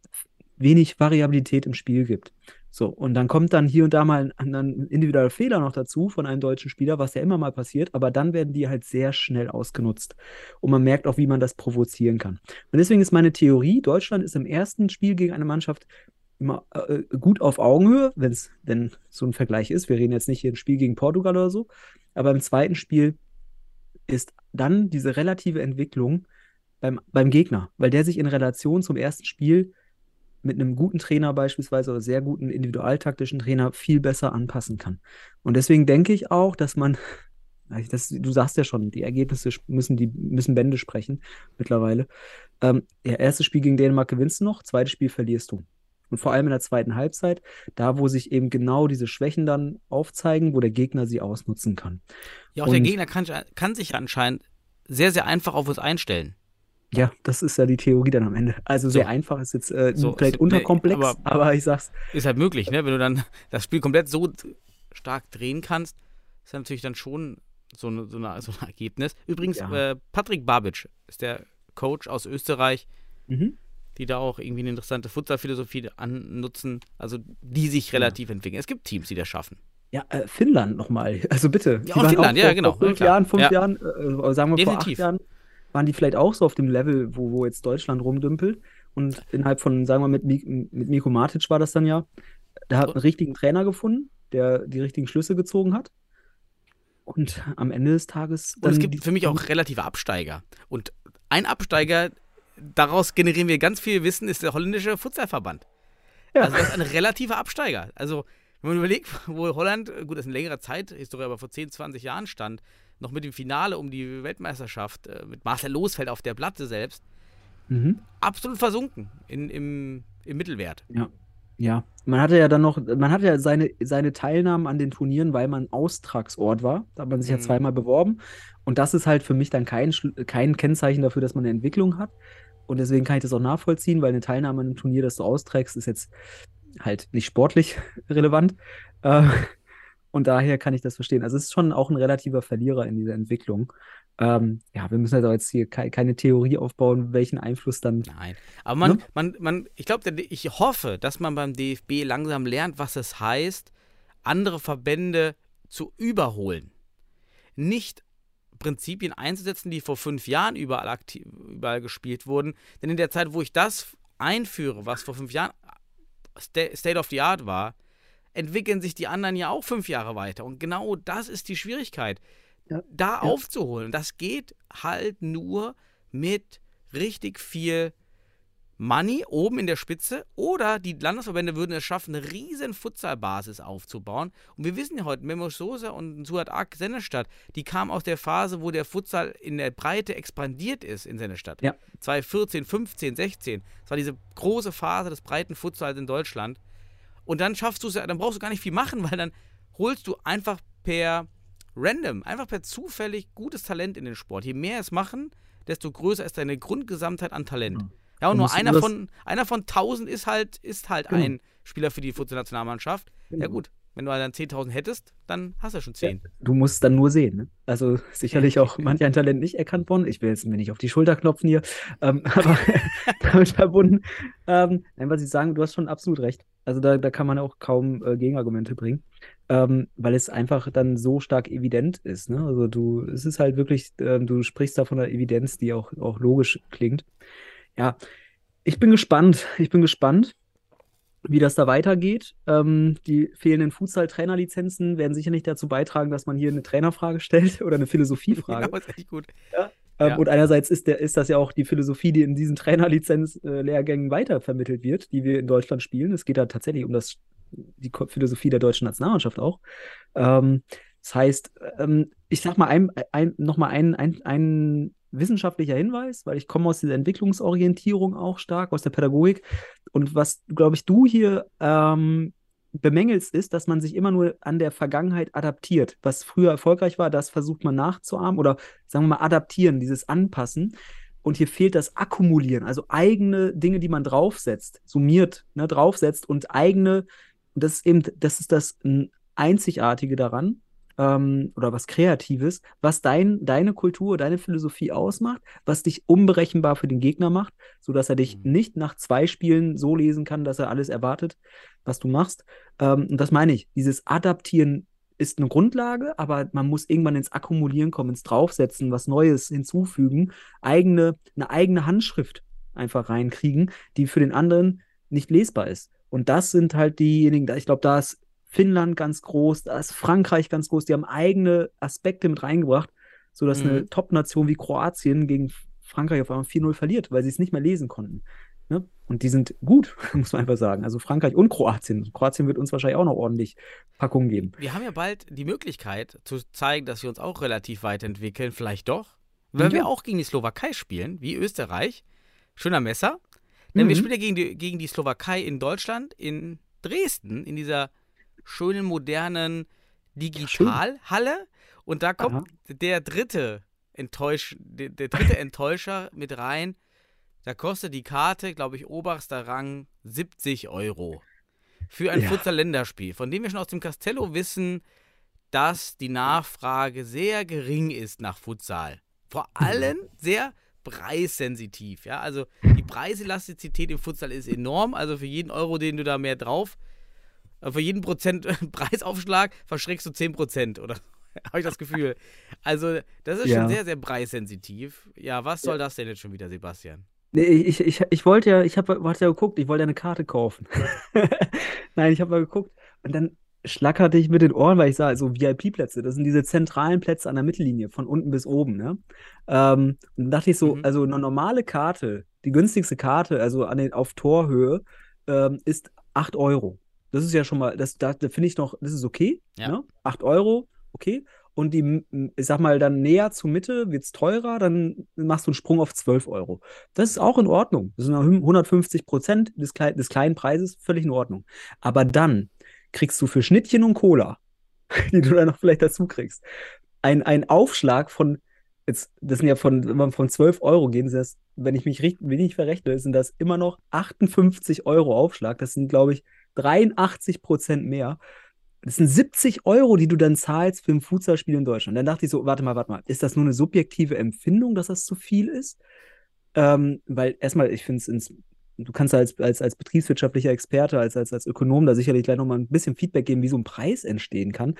wenig Variabilität im Spiel gibt. So, und dann kommt dann hier und da mal ein individueller Fehler noch dazu von einem deutschen Spieler, was ja immer mal passiert, aber dann werden die halt sehr schnell ausgenutzt. Und man merkt auch, wie man das provozieren kann. Und deswegen ist meine Theorie, Deutschland ist im ersten Spiel gegen eine Mannschaft immer gut auf Augenhöhe, wenn so ein Vergleich ist. Wir reden jetzt nicht hier ein Spiel gegen Portugal oder so, aber im zweiten Spiel ist dann diese relative Entwicklung beim Gegner, weil der sich in Relation zum ersten Spiel mit einem guten Trainer beispielsweise oder sehr guten individualtaktischen Trainer viel besser anpassen kann. Und deswegen denke ich auch, dass du sagst ja schon, die Ergebnisse müssen Bände sprechen mittlerweile. Erstes Spiel gegen Dänemark gewinnst du noch, zweites Spiel verlierst du. Und vor allem in der zweiten Halbzeit, da wo sich eben genau diese Schwächen dann aufzeigen, wo der Gegner sie ausnutzen kann. Ja, auch der Gegner kann sich anscheinend sehr, sehr einfach auf uns einstellen. Ja, das ist ja die Theorie dann am Ende. Also sehr einfach ist jetzt vielleicht unterkomplex, aber ich sag's. Ist halt möglich, ne? Wenn du dann das Spiel komplett so stark drehen kannst, ist ja natürlich dann schon so ein Ergebnis. Übrigens, ja. Patrick Babic ist der Coach aus Österreich, die da auch irgendwie eine interessante Futsalphilosophie annutzen, also die sich relativ entwickeln. Es gibt Teams, die das schaffen. Ja, Finnland nochmal, also bitte. Ja, auch Finnland, ja genau. Vor fünf Jahren, sagen wir definitiv. Vor 8 Jahren. Waren die vielleicht auch so auf dem Level, wo jetzt Deutschland rumdümpelt und innerhalb von, sagen wir mal, mit Miko Matic war das dann ja, da hat einen richtigen Trainer gefunden, der die richtigen Schlüsse gezogen hat und am Ende des Tages... Und es gibt für mich auch relative Absteiger und ein Absteiger, daraus generieren wir ganz viel Wissen, ist der holländische Futsalverband. Ja. Also das ist ein relativer Absteiger. Also wenn man überlegt, wo Holland, gut, das ist in längerer Zeit, Historie, aber vor 10, 20 Jahren stand, noch mit dem Finale um die Weltmeisterschaft, mit Marcel Losfeld auf der Platte selbst, absolut versunken im Mittelwert. Ja. Ja, man hatte ja seine Teilnahmen an den Turnieren, weil man Austragsort war. Da hat man sich ja zweimal beworben. Und das ist halt für mich dann kein Kennzeichen dafür, dass man eine Entwicklung hat. Und deswegen kann ich das auch nachvollziehen, weil eine Teilnahme an einem Turnier, das du austrägst, ist jetzt halt nicht sportlich relevant. Und daher kann ich das verstehen. Also es ist schon auch ein relativer Verlierer in dieser Entwicklung. Ja, wir müssen also jetzt hier keine Theorie aufbauen, welchen Einfluss dann... Nein, aber ich hoffe, dass man beim DFB langsam lernt, was es heißt, andere Verbände zu überholen. Nicht Prinzipien einzusetzen, die vor 5 Jahren überall gespielt wurden. Denn in der Zeit, wo ich das einführe, was vor 5 Jahren State of the Art war, entwickeln sich die anderen ja auch 5 Jahre weiter. Und genau das ist die Schwierigkeit, da aufzuholen. Das geht halt nur mit richtig viel Money oben in der Spitze oder die Landesverbände würden es schaffen, eine riesen Futsalbasis aufzubauen. Und wir wissen ja heute, Memo Sosa und Suat Ak Sennestadt, die kamen aus der Phase, wo der Futsal in der Breite expandiert ist in Sennestadt. Ja. 2014, 15, 16. Das war diese große Phase des breiten Futsals in Deutschland. Und dann schaffst du es, dann brauchst du gar nicht viel machen, weil dann holst du einfach per random, einfach per zufällig gutes Talent in den Sport. Je mehr es machen, desto größer ist deine Grundgesamtheit an Talent. Mhm. Ja, und nur einer von 1000 ist halt genau. Ein Spieler für die Futsal-Nationalmannschaft. Genau. Ja gut, wenn du dann 10.000 hättest, dann hast du schon 10. Ja, du musst dann nur sehen. Ne? Also sicherlich auch manch ein Talent nicht erkannt worden. Ich will jetzt mir nicht auf die Schulter klopfen hier. Aber damit verbunden. Was ich sagen, du hast schon absolut recht. Also da kann man auch kaum Gegenargumente bringen. Weil es einfach dann so stark evident ist. Ne? Also es ist halt wirklich, du sprichst da von einer Evidenz, die auch logisch klingt. Ja, ich bin gespannt, wie das da weitergeht. Die fehlenden Futsal-Trainerlizenzen werden sicher nicht dazu beitragen, dass man hier eine Trainerfrage stellt oder eine Philosophiefrage. Genau, ist echt gut. Ja. Ja. Und einerseits ist das ja auch die Philosophie, die in diesen Trainerlizenz-Lehrgängen weitervermittelt wird, die wir in Deutschland spielen. Es geht da tatsächlich um die Philosophie der deutschen Nationalmannschaft auch. Das heißt, ich sag mal nochmal einen wissenschaftlicher Hinweis, weil ich komme aus dieser Entwicklungsorientierung auch stark, aus der Pädagogik. Und was, glaube ich, du hier bemängelst, ist, dass man sich immer nur an der Vergangenheit adaptiert. Was früher erfolgreich war, das versucht man nachzuahmen oder, sagen wir mal, adaptieren, dieses Anpassen. Und hier fehlt das Akkumulieren, also eigene Dinge, die man draufsetzt, summiert, ne, draufsetzt und eigene, das ist das Einzigartige daran, oder was Kreatives, was deine Kultur, deine Philosophie ausmacht, was dich unberechenbar für den Gegner macht, sodass er dich nicht nach 2 Spielen so lesen kann, dass er alles erwartet, was du machst. Und das meine ich, dieses Adaptieren ist eine Grundlage, aber man muss irgendwann ins Akkumulieren kommen, ins Draufsetzen, was Neues hinzufügen, eine eigene Handschrift einfach reinkriegen, die für den anderen nicht lesbar ist. Und das sind halt diejenigen, ich glaube, da ist Finnland ganz groß, da ist Frankreich ganz groß, die haben eigene Aspekte mit reingebracht, sodass eine Top-Nation wie Kroatien gegen Frankreich auf einmal 4-0 verliert, weil sie es nicht mehr lesen konnten. Ne? Und die sind gut, muss man einfach sagen. Also Frankreich und Kroatien. Kroatien wird uns wahrscheinlich auch noch ordentlich Packungen geben. Wir haben ja bald die Möglichkeit zu zeigen, dass wir uns auch relativ weiterentwickeln, vielleicht doch. Weil wir auch gegen die Slowakei spielen, wie Österreich. Schöner Messer. Denn wir spielen ja gegen die Slowakei in Deutschland, in Dresden, in dieser schönen, modernen Digitalhalle. Und da kommt der dritte Enttäuscher mit rein. Da kostet die Karte, glaube ich, oberster Rang 70 € für ein Futsal-Länderspiel, von dem wir schon aus dem Castello wissen, dass die Nachfrage sehr gering ist nach Futsal. Vor allem sehr preissensitiv. Ja? Also die Preiselastizität im Futsal ist enorm. Also für jeden Euro, den du da mehr drauf für jeden Prozent Preisaufschlag verschrägst du 10%, oder? Habe ich das Gefühl. Also, das ist schon sehr, sehr preissensitiv. Ja, was soll das denn jetzt schon wieder, Sebastian? Nee, ich wollte eine Karte kaufen. Nein, ich habe mal geguckt und dann schlackerte ich mit den Ohren, weil ich sah, so VIP-Plätze, das sind diese zentralen Plätze an der Mittellinie, von unten bis oben, ne? Und dann dachte ich so, also eine normale Karte, die günstigste Karte, also auf Torhöhe, ist 8 €. Das ist ja schon mal, da finde ich noch, das ist okay. Ja. Ne? 8 €, okay. Und die, ich sag mal, dann näher zur Mitte wird es teurer, dann machst du einen Sprung auf 12 €. Das ist auch in Ordnung. Das sind 150% des kleinen Preises, völlig in Ordnung. Aber dann kriegst du für Schnittchen und Cola, die du dann noch vielleicht dazu kriegst, einen Aufschlag von, jetzt, das sind ja wenn man von 12 € gehen, sind das, wenn ich mich richtig verrechne, sind das immer noch 58 € Aufschlag. Das sind, glaube ich, 83% mehr. Das sind 70 €, die du dann zahlst für ein Futsalspiel in Deutschland. Dann dachte ich so, warte mal, ist das nur eine subjektive Empfindung, dass das zu viel ist? Weil erstmal, ich finde es, du kannst als betriebswirtschaftlicher Experte, als Ökonom da sicherlich gleich nochmal ein bisschen Feedback geben, wie so ein Preis entstehen kann.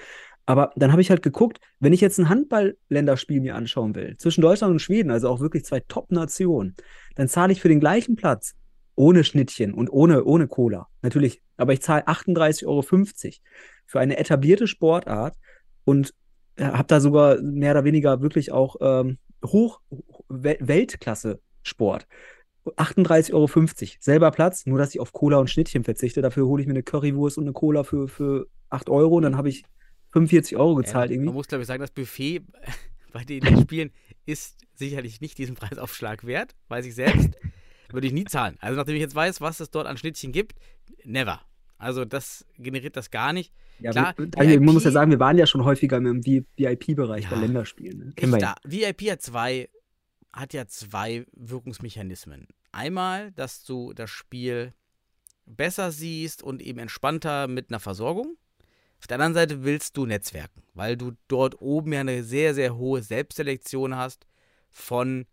Aber dann habe ich halt geguckt, wenn ich jetzt ein Handball-Länderspiel mir anschauen will, zwischen Deutschland und Schweden, also auch wirklich 2 Top-Nationen, dann zahle ich für den gleichen Platz ohne Schnittchen und ohne Cola, natürlich. Aber ich zahle 38,50 € für eine etablierte Sportart und habe da sogar mehr oder weniger wirklich auch Weltklasse-Sport. 38,50 €. Selber Platz, nur dass ich auf Cola und Schnittchen verzichte. Dafür hole ich mir eine Currywurst und eine Cola für 8 Euro und dann habe ich 45 € gezahlt. Man muss, glaube ich, sagen, das Buffet bei den Spielen ist sicherlich nicht diesen Preisaufschlag wert. Weiß ich selbst. Würde ich nie zahlen. Also nachdem ich jetzt weiß, was es dort an Schnittchen gibt, never. Also das generiert das gar nicht. Ja, klar, man muss ja sagen, wir waren ja schon häufiger im VIP-Bereich bei Länderspielen. Ne? Kennen wir ja. VIP hat ja zwei Wirkungsmechanismen. Einmal, dass du das Spiel besser siehst und eben entspannter mit einer Versorgung. Auf der anderen Seite willst du netzwerken, weil du dort oben ja eine sehr, sehr hohe Selbstselektion hast von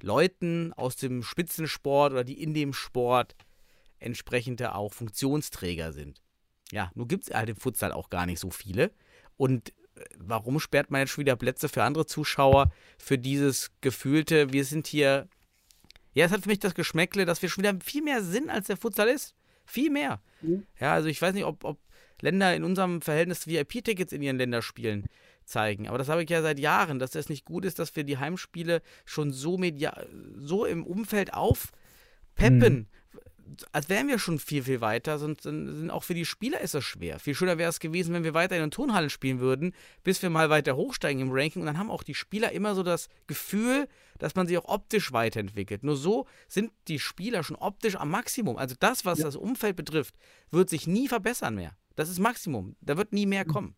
Leuten aus dem Spitzensport oder die in dem Sport entsprechende auch Funktionsträger sind. Ja, nun gibt es halt im Futsal auch gar nicht so viele. Und warum sperrt man jetzt schon wieder Plätze für andere Zuschauer, für dieses gefühlte, wir sind hier... Ja, es hat für mich das Geschmäckle, dass wir schon wieder viel mehr sind, als der Futsal ist. Viel mehr. Mhm. Ja, also ich weiß nicht, ob Länder in unserem Verhältnis VIP-Tickets in ihren Länderspielen zeigen. Aber das habe ich ja seit Jahren, dass das nicht gut ist, dass wir die Heimspiele schon so im Umfeld aufpeppen, als wären wir schon viel, viel weiter, sonst sind auch für die Spieler ist das schwer. Viel schöner wäre es gewesen, wenn wir weiter in den Turnhallen spielen würden, bis wir mal weiter hochsteigen im Ranking und dann haben auch die Spieler immer so das Gefühl, dass man sich auch optisch weiterentwickelt. Nur so sind die Spieler schon optisch am Maximum. Also das, was das Umfeld betrifft, wird sich nie verbessern mehr. Das ist Maximum. Da wird nie mehr kommen.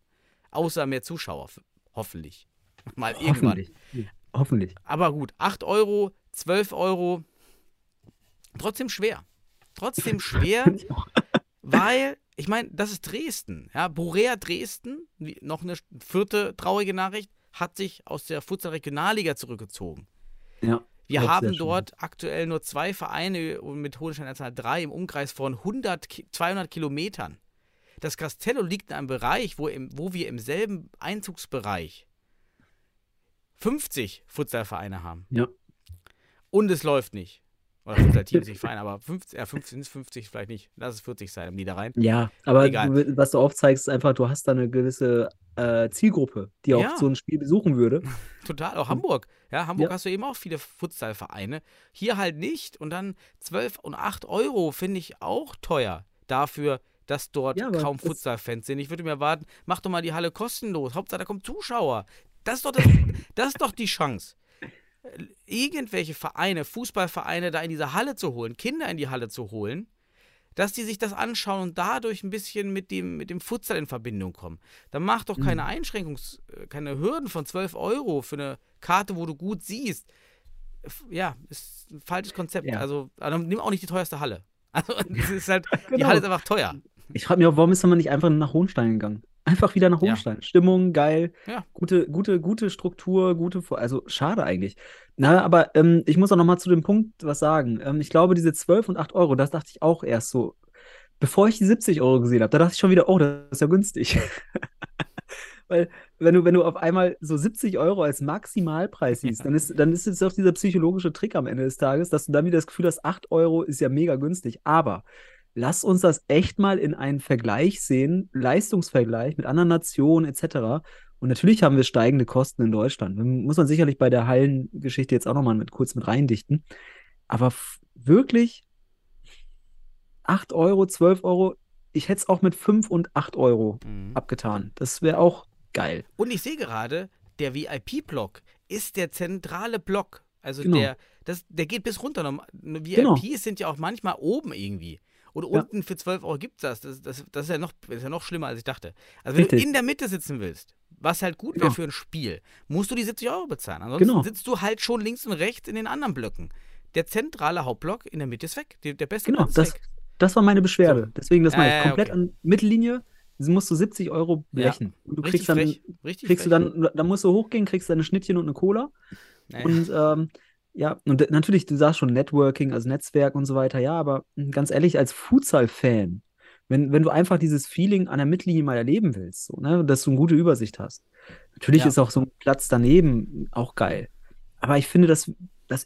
Außer mehr Zuschauer. Hoffentlich. Mal irgendwann. Hoffentlich. Aber gut, 8 Euro, 12 Euro, trotzdem schwer. Weil, ich meine, das ist Dresden. Ja, Borea Dresden, noch eine vierte traurige Nachricht, hat sich aus der Futsal-Regionalliga zurückgezogen. Ja, wir haben dort aktuell nur 2 Vereine mit Hohenstein als 3 im Umkreis von 200 Kilometern. Das Castello liegt in einem Bereich, wo wir im selben Einzugsbereich 50 Futsalvereine haben. Ja. Und es läuft nicht. Oder Futsal-Teams nicht fein, aber 50 vielleicht nicht. Lass es 40 sein im Niederrhein. Ja, aber was du aufzeigst, ist einfach, du hast da eine gewisse Zielgruppe, die auch so ein Spiel besuchen würde. Total, auch Hamburg. Ja, hast du eben auch viele Futsalvereine. Hier halt nicht. Und dann 12 und 8 € finde ich auch teuer dafür, dass dort kaum Futsal-Fans sind. Ich würde mir erwarten, mach doch mal die Halle kostenlos. Hauptsache, da kommen Zuschauer. Das ist doch die Chance. Irgendwelche Vereine, Fußballvereine da in diese Halle zu holen, Kinder in die Halle zu holen, dass die sich das anschauen und dadurch ein bisschen mit dem Futsal in Verbindung kommen. Dann mach doch keine keine Hürden von 12 € für eine Karte, wo du gut siehst. Ja, ist ein falsches Konzept. Ja. Also, dann nimm auch nicht die teuerste Halle. Also, das ist halt, die Halle ist einfach teuer. Ich frage mich auch, warum ist man nicht einfach nach Hohenstein gegangen? Einfach wieder nach Hohenstein. Ja. Stimmung, geil, gute Struktur, also schade eigentlich. Na, aber ich muss auch nochmal zu dem Punkt was sagen. Ich glaube, diese 12 und 8 €, das dachte ich auch erst so, bevor ich die 70 € gesehen habe, da dachte ich schon wieder, oh, das ist ja günstig. Weil wenn du auf einmal so 70 € als Maximalpreis siehst, dann ist jetzt auch dieser psychologische Trick am Ende des Tages, dass du dann wieder das Gefühl hast, 8 € ist ja mega günstig, aber... Lass uns das echt mal in einen Vergleich sehen, Leistungsvergleich mit anderen Nationen etc. Und natürlich haben wir steigende Kosten in Deutschland. Muss man sicherlich bei der Hallengeschichte jetzt auch nochmal kurz mit reindichten. Aber wirklich 8 €, 12 €, ich hätte es auch mit 5 und 8 € abgetan. Das wäre auch geil. Und ich sehe gerade, der VIP-Block ist der zentrale Block. Also der geht bis runter. VIPs sind ja auch manchmal oben irgendwie. Oder unten für 12 € gibt es das. Das ist ja noch schlimmer, als ich dachte. Also wenn du in der Mitte sitzen willst, was halt gut wäre für ein Spiel, musst du die 70 € bezahlen. Ansonsten sitzt du halt schon links und rechts in den anderen Blöcken. Der zentrale Hauptblock in der Mitte ist weg. Der beste Platz ist weg. Das war meine Beschwerde. So. Deswegen, das meine ich. Komplett an Mittellinie musst du 70 € blechen. Ja. Du kriegst dann musst du hochgehen, kriegst deine Schnittchen und eine Cola. Naja. Und natürlich, du sagst schon Networking, also Netzwerk und so weiter, ja, aber ganz ehrlich, als Futsal-Fan, wenn du einfach dieses Feeling an der Mittellinie mal erleben willst, so, ne, dass du eine gute Übersicht hast. Natürlich ist auch so ein Platz daneben auch geil. Aber ich finde, das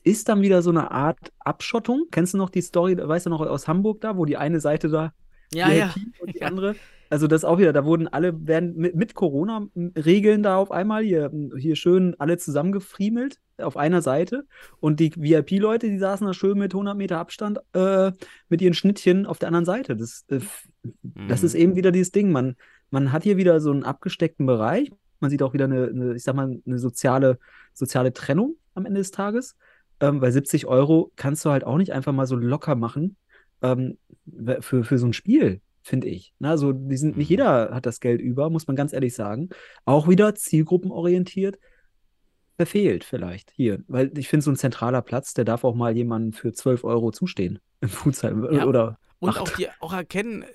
ist dann wieder so eine Art Abschottung. Kennst du noch die Story, weißt du noch, aus Hamburg da, wo die eine Seite da und die andere... Also das auch wieder, da werden mit Corona-Regeln da auf einmal hier schön alle zusammengefriemelt. auf einer Seite und die VIP-Leute, die saßen da schön mit 100 Meter Abstand mit ihren Schnittchen auf der anderen Seite. Das ist eben wieder dieses Ding. Man hat hier wieder so einen abgesteckten Bereich. Man sieht auch wieder eine soziale Trennung am Ende des Tages. Weil 70 Euro kannst du halt auch nicht einfach mal so locker machen für so ein Spiel, finde ich. Na, so, nicht jeder hat das Geld über, muss man ganz ehrlich sagen. Auch wieder zielgruppenorientiert. Verfehlt vielleicht hier, weil ich finde, so ein zentraler Platz, der darf auch mal jemandem für 12 Euro zustehen im Futsal. Ja, oder und auch erkennen,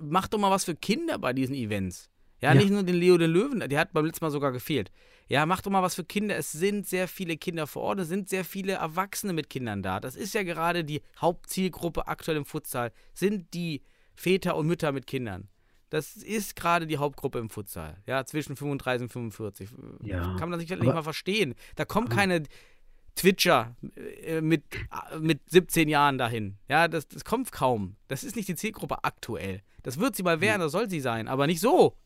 macht doch mal was für Kinder bei diesen Events. Ja, nicht nur den Leo den Löwen, der hat beim letzten Mal sogar gefehlt. Ja, macht doch mal was für Kinder. Es sind sehr viele Kinder vor Ort, es sind sehr viele Erwachsene mit Kindern da. Das ist ja gerade die Hauptzielgruppe aktuell im Futsal, sind die Väter und Mütter mit Kindern. Das ist gerade die Hauptgruppe im Futsal. Ja, zwischen 35 und 45. Ja, kann man das nicht mal verstehen. Da kommen keine Twitcher mit 17 Jahren dahin. Ja, das kommt kaum. Das ist nicht die Zielgruppe aktuell. Das wird sie mal werden, das soll sie sein, aber nicht so.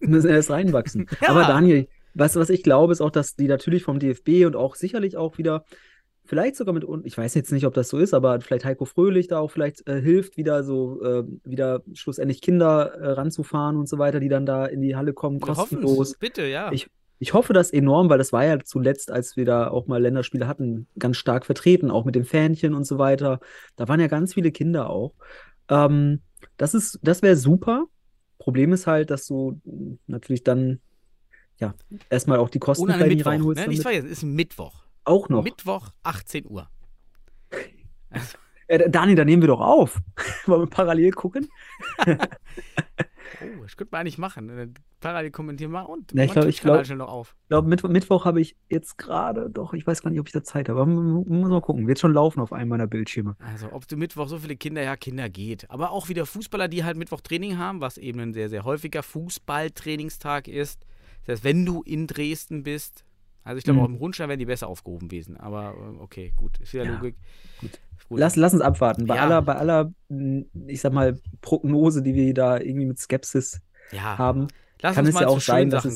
Wir müssen erst reinwachsen. Ja. Aber Daniel, was ich glaube, ist auch, dass die natürlich vom DFB und auch sicherlich auch wieder, vielleicht sogar mit, ich weiß jetzt nicht, ob das so ist, aber vielleicht Heiko Fröhlich da auch vielleicht hilft, wieder schlussendlich Kinder ranzufahren und so weiter, die dann da in die Halle kommen, kostenlos. Bitte, ja. Ich hoffe das enorm, weil das war ja zuletzt, als wir da auch mal Länderspiele hatten, ganz stark vertreten, auch mit dem Fähnchen und so weiter. Da waren ja ganz viele Kinder auch. Das wäre super. Problem ist halt, dass du natürlich dann erstmal auch die Kosten reinholst. Ne? Nicht vergessen, ist ein Mittwoch. Auch noch. Mittwoch, 18 Uhr. Also. Dani, da nehmen wir doch auf. Wollen wir parallel gucken? Oh, das könnte man eigentlich machen. Parallel kommentieren mal und. Ja, ich glaube, Mittwoch habe ich jetzt gerade doch, ich weiß gar nicht, ob ich da Zeit habe. Aber muss mal gucken. Wird schon laufen auf einem meiner Bildschirme. Also, ob du Mittwoch so viele Kinder geht. Aber auch wieder Fußballer, die halt Mittwoch Training haben, was eben ein sehr, sehr häufiger Fußballtrainingstag ist. Das heißt, wenn du in Dresden bist, also ich glaube, auch im Hohenstein wären die besser aufgehoben gewesen. Aber okay, gut. Ist wieder Logik. Gut. Lass uns abwarten. Bei aller, ich sag mal, Prognose, die wir da irgendwie mit Skepsis haben, kann es ja auch sein, dass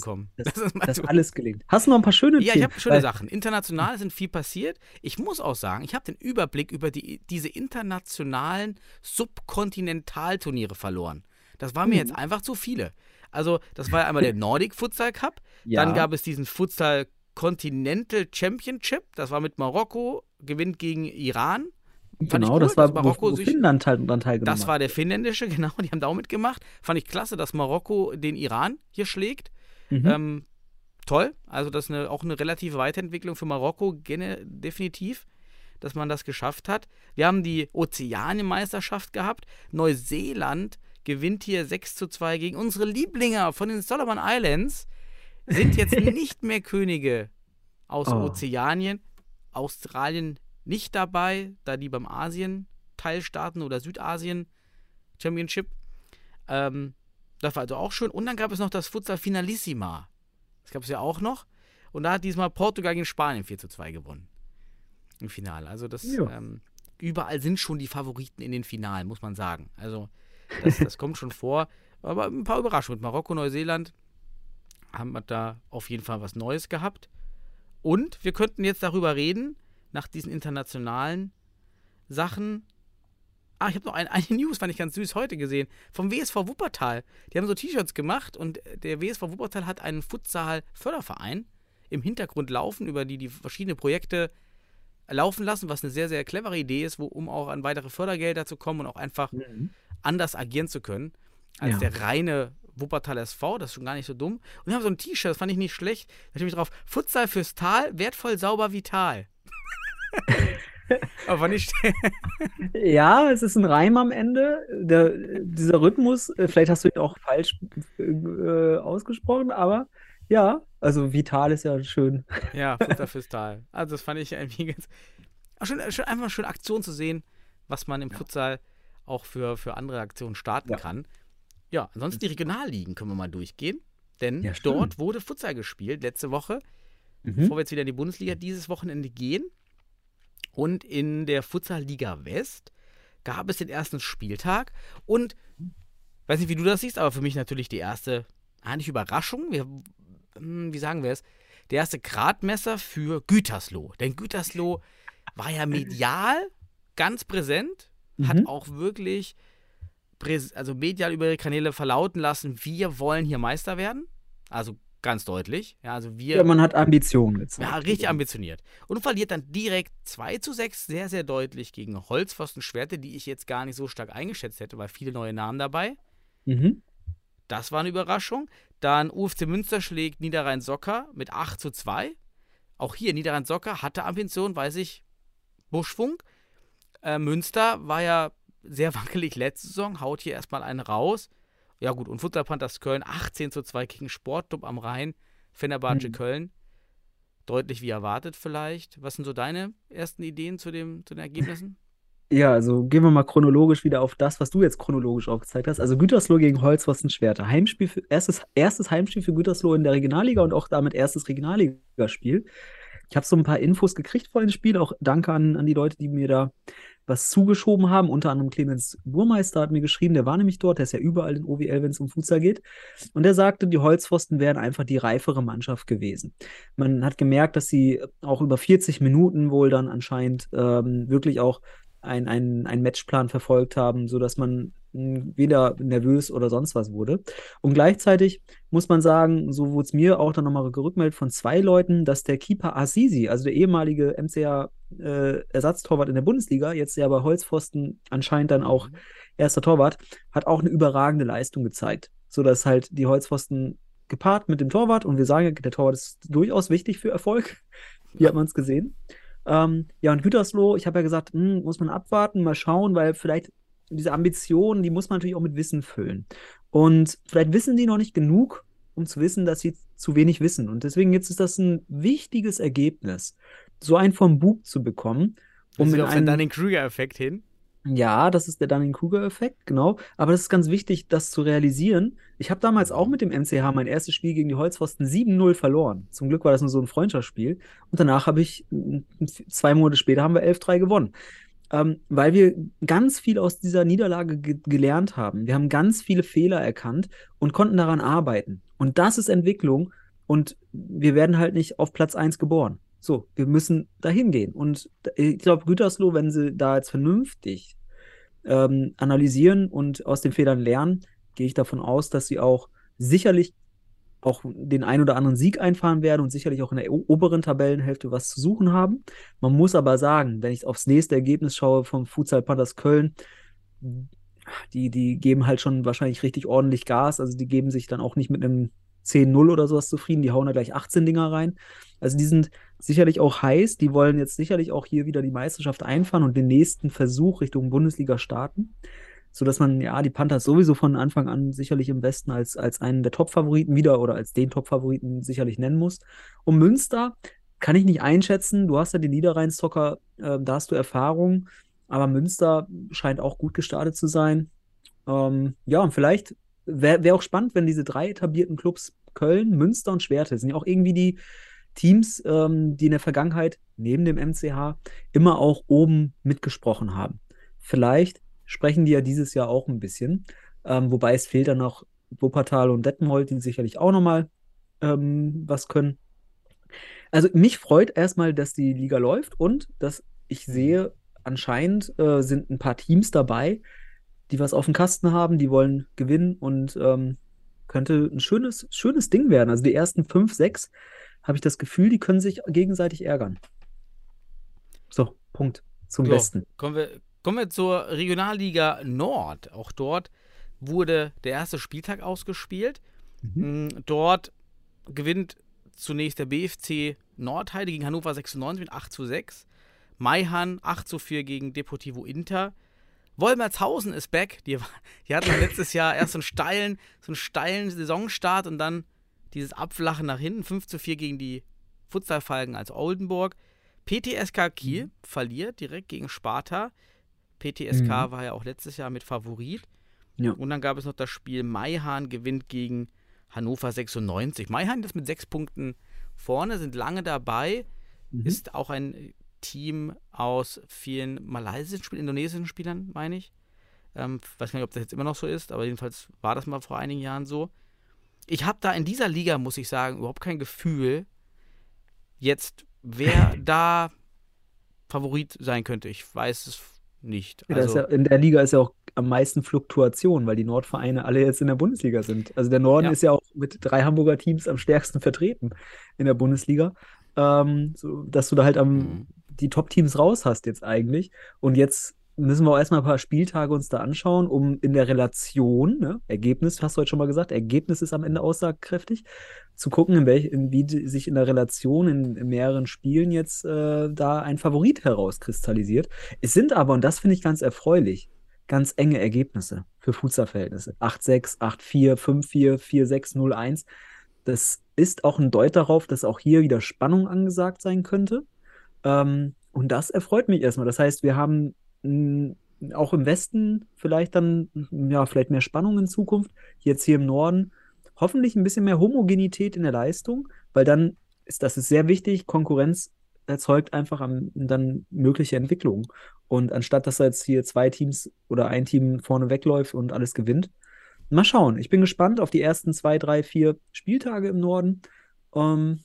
alles gelingt. Hast du noch ein paar schöne Themen? Ja, ich habe schöne Sachen. International sind viel passiert. Ich muss auch sagen, ich habe den Überblick über diese internationalen Subkontinentalturniere verloren. Das waren mir jetzt einfach zu viele. Also, das war einmal der Nordic Futsal Cup, dann gab es diesen Futsal Continental Championship, das war mit Marokko, gewinnt gegen Iran. Genau, cool, das war Marokko, wo Finnland dann teilgenommen. Das war der finnländische, genau, die haben da auch mitgemacht. Fand ich klasse, dass Marokko den Iran hier schlägt. Toll, also das ist auch eine relative Weiterentwicklung für Marokko, definitiv, dass man das geschafft hat. Wir haben die Ozeanienmeisterschaft gehabt, Neuseeland gewinnt hier 6:2 gegen unsere Lieblinger von den Solomon Islands. Sind jetzt nicht mehr Könige aus Ozeanien. Australien nicht dabei, da die beim Asien-Teil starten oder Südasien-Championship. Das war also auch schön. Und dann gab es noch das Futsal Finalissima. Das gab es ja auch noch. Und da hat diesmal Portugal gegen Spanien 4:2 gewonnen. Im Finale. Also überall sind schon die Favoriten in den Finalen, muss man sagen. Also das kommt schon vor. Aber ein paar Überraschungen mit Marokko, Neuseeland. Haben wir da auf jeden Fall was Neues gehabt. Und wir könnten jetzt darüber reden, nach diesen internationalen Sachen. Ich habe noch eine News, fand ich ganz süß, heute gesehen, vom WSV Wuppertal. Die haben so T-Shirts gemacht und der WSV Wuppertal hat einen Futsal-Förderverein im Hintergrund laufen, über die verschiedene Projekte laufen lassen, was eine sehr, sehr clevere Idee ist, um auch an weitere Fördergelder zu kommen und auch einfach anders agieren zu können als der reine Wuppertal SV, das ist schon gar nicht so dumm. Und wir haben so ein T-Shirt, das fand ich nicht schlecht. Da steht mich drauf, Futsal fürs Tal, wertvoll, sauber, vital. Aber nicht. Ja, es ist ein Reim am Ende. Dieser Rhythmus, vielleicht hast du ihn auch falsch ausgesprochen, aber ja, also vital ist ja schön. Ja, Futsal fürs Tal. Also das fand ich irgendwie ganz schön, einfach schön Aktion zu sehen, was man im Futsal auch für andere Aktionen starten kann. Ja, ansonsten die Regionalligen können wir mal durchgehen, denn dort wurde Futsal gespielt letzte Woche, bevor wir jetzt wieder in die Bundesliga dieses Wochenende gehen. Und in der Futsal-Liga West gab es den ersten Spieltag und ich weiß nicht, wie du das siehst, aber für mich natürlich die erste, eigentlich Überraschung, wie sagen wir es, der erste Gradmesser für Gütersloh. Denn Gütersloh war ja medial ganz präsent, hat auch wirklich medial über ihre Kanäle verlauten lassen, wir wollen hier Meister werden. Also ganz deutlich. Ja, also man hat Ambitionen gezeigt. Ja, richtig ambitioniert. Und verliert dann direkt 2:6 sehr, sehr deutlich gegen Holzpfosten Schwerte, die ich jetzt gar nicht so stark eingeschätzt hätte, weil viele neue Namen dabei. Mhm. Das war eine Überraschung. Dann UFC Münster schlägt Niederrhein-Socker mit 8:2. Auch hier, Niederrhein-Socker hatte Ambitionen, weiß ich, Buschfunk. Münster war ja sehr wackelig letzte Saison, haut hier erstmal einen raus. Ja gut, und Futsal Panthers Köln 18:2 gegen Sportclub am Rhein, Fenerbahce Köln. Deutlich wie erwartet vielleicht. Was sind so deine ersten Ideen zu den Ergebnissen? Ja, also gehen wir mal chronologisch wieder auf das, was du jetzt chronologisch aufgezeigt hast. Also Gütersloh gegen Holzpfosten Schwerte. Heimspiel für, erstes Heimspiel für Gütersloh in der Regionalliga und auch damit erstes Regionalligaspiel. Ich habe so ein paar Infos gekriegt vor dem Spiel, auch danke an die Leute, die mir da was zugeschoben haben. Unter anderem Clemens Burmeister hat mir geschrieben, der war nämlich dort, der ist ja überall in OWL, wenn es um Futsal geht. Und der sagte, die Holzpfosten wären einfach die reifere Mannschaft gewesen. Man hat gemerkt, dass sie auch über 40 Minuten wohl dann anscheinend wirklich auch einen Matchplan verfolgt haben, sodass man weder nervös oder sonst was wurde. Und gleichzeitig muss man sagen, so wurde es mir auch dann nochmal gerückmeldet von zwei Leuten, dass der Keeper Azizi, also der ehemalige MCA-Ersatztorwart in der Bundesliga, jetzt ja bei Holzpfosten anscheinend dann auch erster Torwart, hat auch eine überragende Leistung gezeigt, sodass halt die Holzpfosten gepaart mit dem Torwart, und wir sagen, der Torwart ist durchaus wichtig für Erfolg, hier hat man es gesehen. Ja, und Gütersloh, ich habe ja gesagt, muss man abwarten, mal schauen, weil vielleicht diese Ambitionen, die muss man natürlich auch mit Wissen füllen. Und vielleicht wissen die noch nicht genug, um zu wissen, dass sie zu wenig wissen. Und deswegen jetzt ist das ein wichtiges Ergebnis, so einen vom Bug zu bekommen. Um auf den Dunning-Kruger-Effekt hin? Ja, das ist der Dunning-Kruger-Effekt, genau. Aber das ist ganz wichtig, das zu realisieren. Ich habe damals auch mit dem MCH mein erstes Spiel gegen die Holzpfosten 7:0 verloren. Zum Glück war das nur so ein Freundschaftsspiel. Und danach habe ich, 2 Monate später, haben wir 11:3 gewonnen. Weil wir ganz viel aus dieser Niederlage gelernt haben. Wir haben ganz viele Fehler erkannt und konnten daran arbeiten. Und das ist Entwicklung. Und wir werden halt nicht auf Platz 1 geboren. So, wir müssen dahin gehen. Und ich glaube, Gütersloh, wenn sie da jetzt vernünftig analysieren und aus den Fehlern lernen, gehe ich davon aus, dass sie auch sicherlich auch den ein oder anderen Sieg einfahren werden und sicherlich auch in der oberen Tabellenhälfte was zu suchen haben. Man muss aber sagen, wenn ich aufs nächste Ergebnis schaue vom Futsal Panthers Köln, die geben halt schon wahrscheinlich richtig ordentlich Gas, also die geben sich dann auch nicht mit einem 10:0 oder sowas zufrieden, die hauen da gleich 18 Dinger rein. Also die sind sicherlich auch heiß, die wollen jetzt sicherlich auch hier wieder die Meisterschaft einfahren und den nächsten Versuch Richtung Bundesliga starten. Sodass man, ja, die Panthers sowieso von Anfang an sicherlich im Westen als einen der Top-Favoriten wieder oder als den Top-Favoriten sicherlich nennen muss. Und Münster kann ich nicht einschätzen. Du hast ja den Niederrhein-Socker, da hast du Erfahrung. Aber Münster scheint auch gut gestartet zu sein. Ja, und vielleicht wäre auch spannend, wenn diese 3 etablierten Clubs Köln, Münster und Schwerte sind ja auch irgendwie die Teams, die in der Vergangenheit neben dem MCH immer auch oben mitgesprochen haben. Vielleicht sprechen die ja dieses Jahr auch ein bisschen. Wobei es fehlt dann noch Wuppertal und Detmold, die sicherlich auch nochmal was können. Also mich freut erstmal, dass die Liga läuft und dass ich sehe, anscheinend sind ein paar Teams dabei, die was auf dem Kasten haben, die wollen gewinnen und könnte ein schönes Ding werden. Also die ersten 5, 6 habe ich das Gefühl, die können sich gegenseitig ärgern. So, Punkt. Zum Besten. Kommen wir zur Regionalliga Nord. Auch dort wurde der erste Spieltag ausgespielt. Dort gewinnt zunächst der BFC Nordheide gegen Hannover 96 mit 8:6. Maihan 8:4 gegen Deportivo Inter. Wolmertshausen ist back. Die hatten letztes Jahr erst so einen steilen Saisonstart und dann dieses Abflachen nach hinten. 5:4 gegen die Futsalfalken als Oldenburg. PTSK Kiel verliert direkt gegen Sparta. PTSK war ja auch letztes Jahr mit Favorit. Ja. Und dann gab es noch das Spiel, Maihan gewinnt gegen Hannover 96. Maihan ist mit 6 Punkten vorne, sind lange dabei. Ist auch ein Team aus vielen malaysischen Spielern, indonesischen Spielern, meine ich. Weiß nicht, ob das jetzt immer noch so ist, aber jedenfalls war das mal vor einigen Jahren so. Ich habe da in dieser Liga, muss ich sagen, überhaupt kein Gefühl, Jetzt, wer da Favorit sein könnte, ich weiß es nicht. Also, ja, in der Liga ist ja auch am meisten Fluktuation, weil die Nordvereine alle jetzt in der Bundesliga sind. Also der Norden ist ja auch mit 3 Hamburger Teams am stärksten vertreten in der Bundesliga. So, dass du da halt die Top-Teams raus hast jetzt eigentlich. Und jetzt müssen wir auch erstmal ein paar Spieltage uns da anschauen, um in der Relation, ne, Ergebnis, hast du heute schon mal gesagt, Ergebnis ist am Ende aussagekräftig, zu gucken, wie sich in der Relation in mehreren Spielen jetzt da ein Favorit herauskristallisiert. Es sind aber, und das finde ich ganz erfreulich, ganz enge Ergebnisse für Futsal-Verhältnisse. 8-6, 8-4, 5-4, 4-6, 0-1. Das ist auch ein Deut darauf, dass auch hier wieder Spannung angesagt sein könnte. Und das erfreut mich erstmal. Das heißt, wir haben auch im Westen vielleicht dann, ja, vielleicht mehr Spannung in Zukunft. Jetzt hier im Norden hoffentlich ein bisschen mehr Homogenität in der Leistung, weil dann ist das ist sehr wichtig. Konkurrenz erzeugt einfach dann mögliche Entwicklungen. Und anstatt, dass jetzt hier 2 Teams oder ein Team vorne wegläuft und alles gewinnt, mal schauen. Ich bin gespannt auf die ersten 2, 3, 4 Spieltage im Norden. Und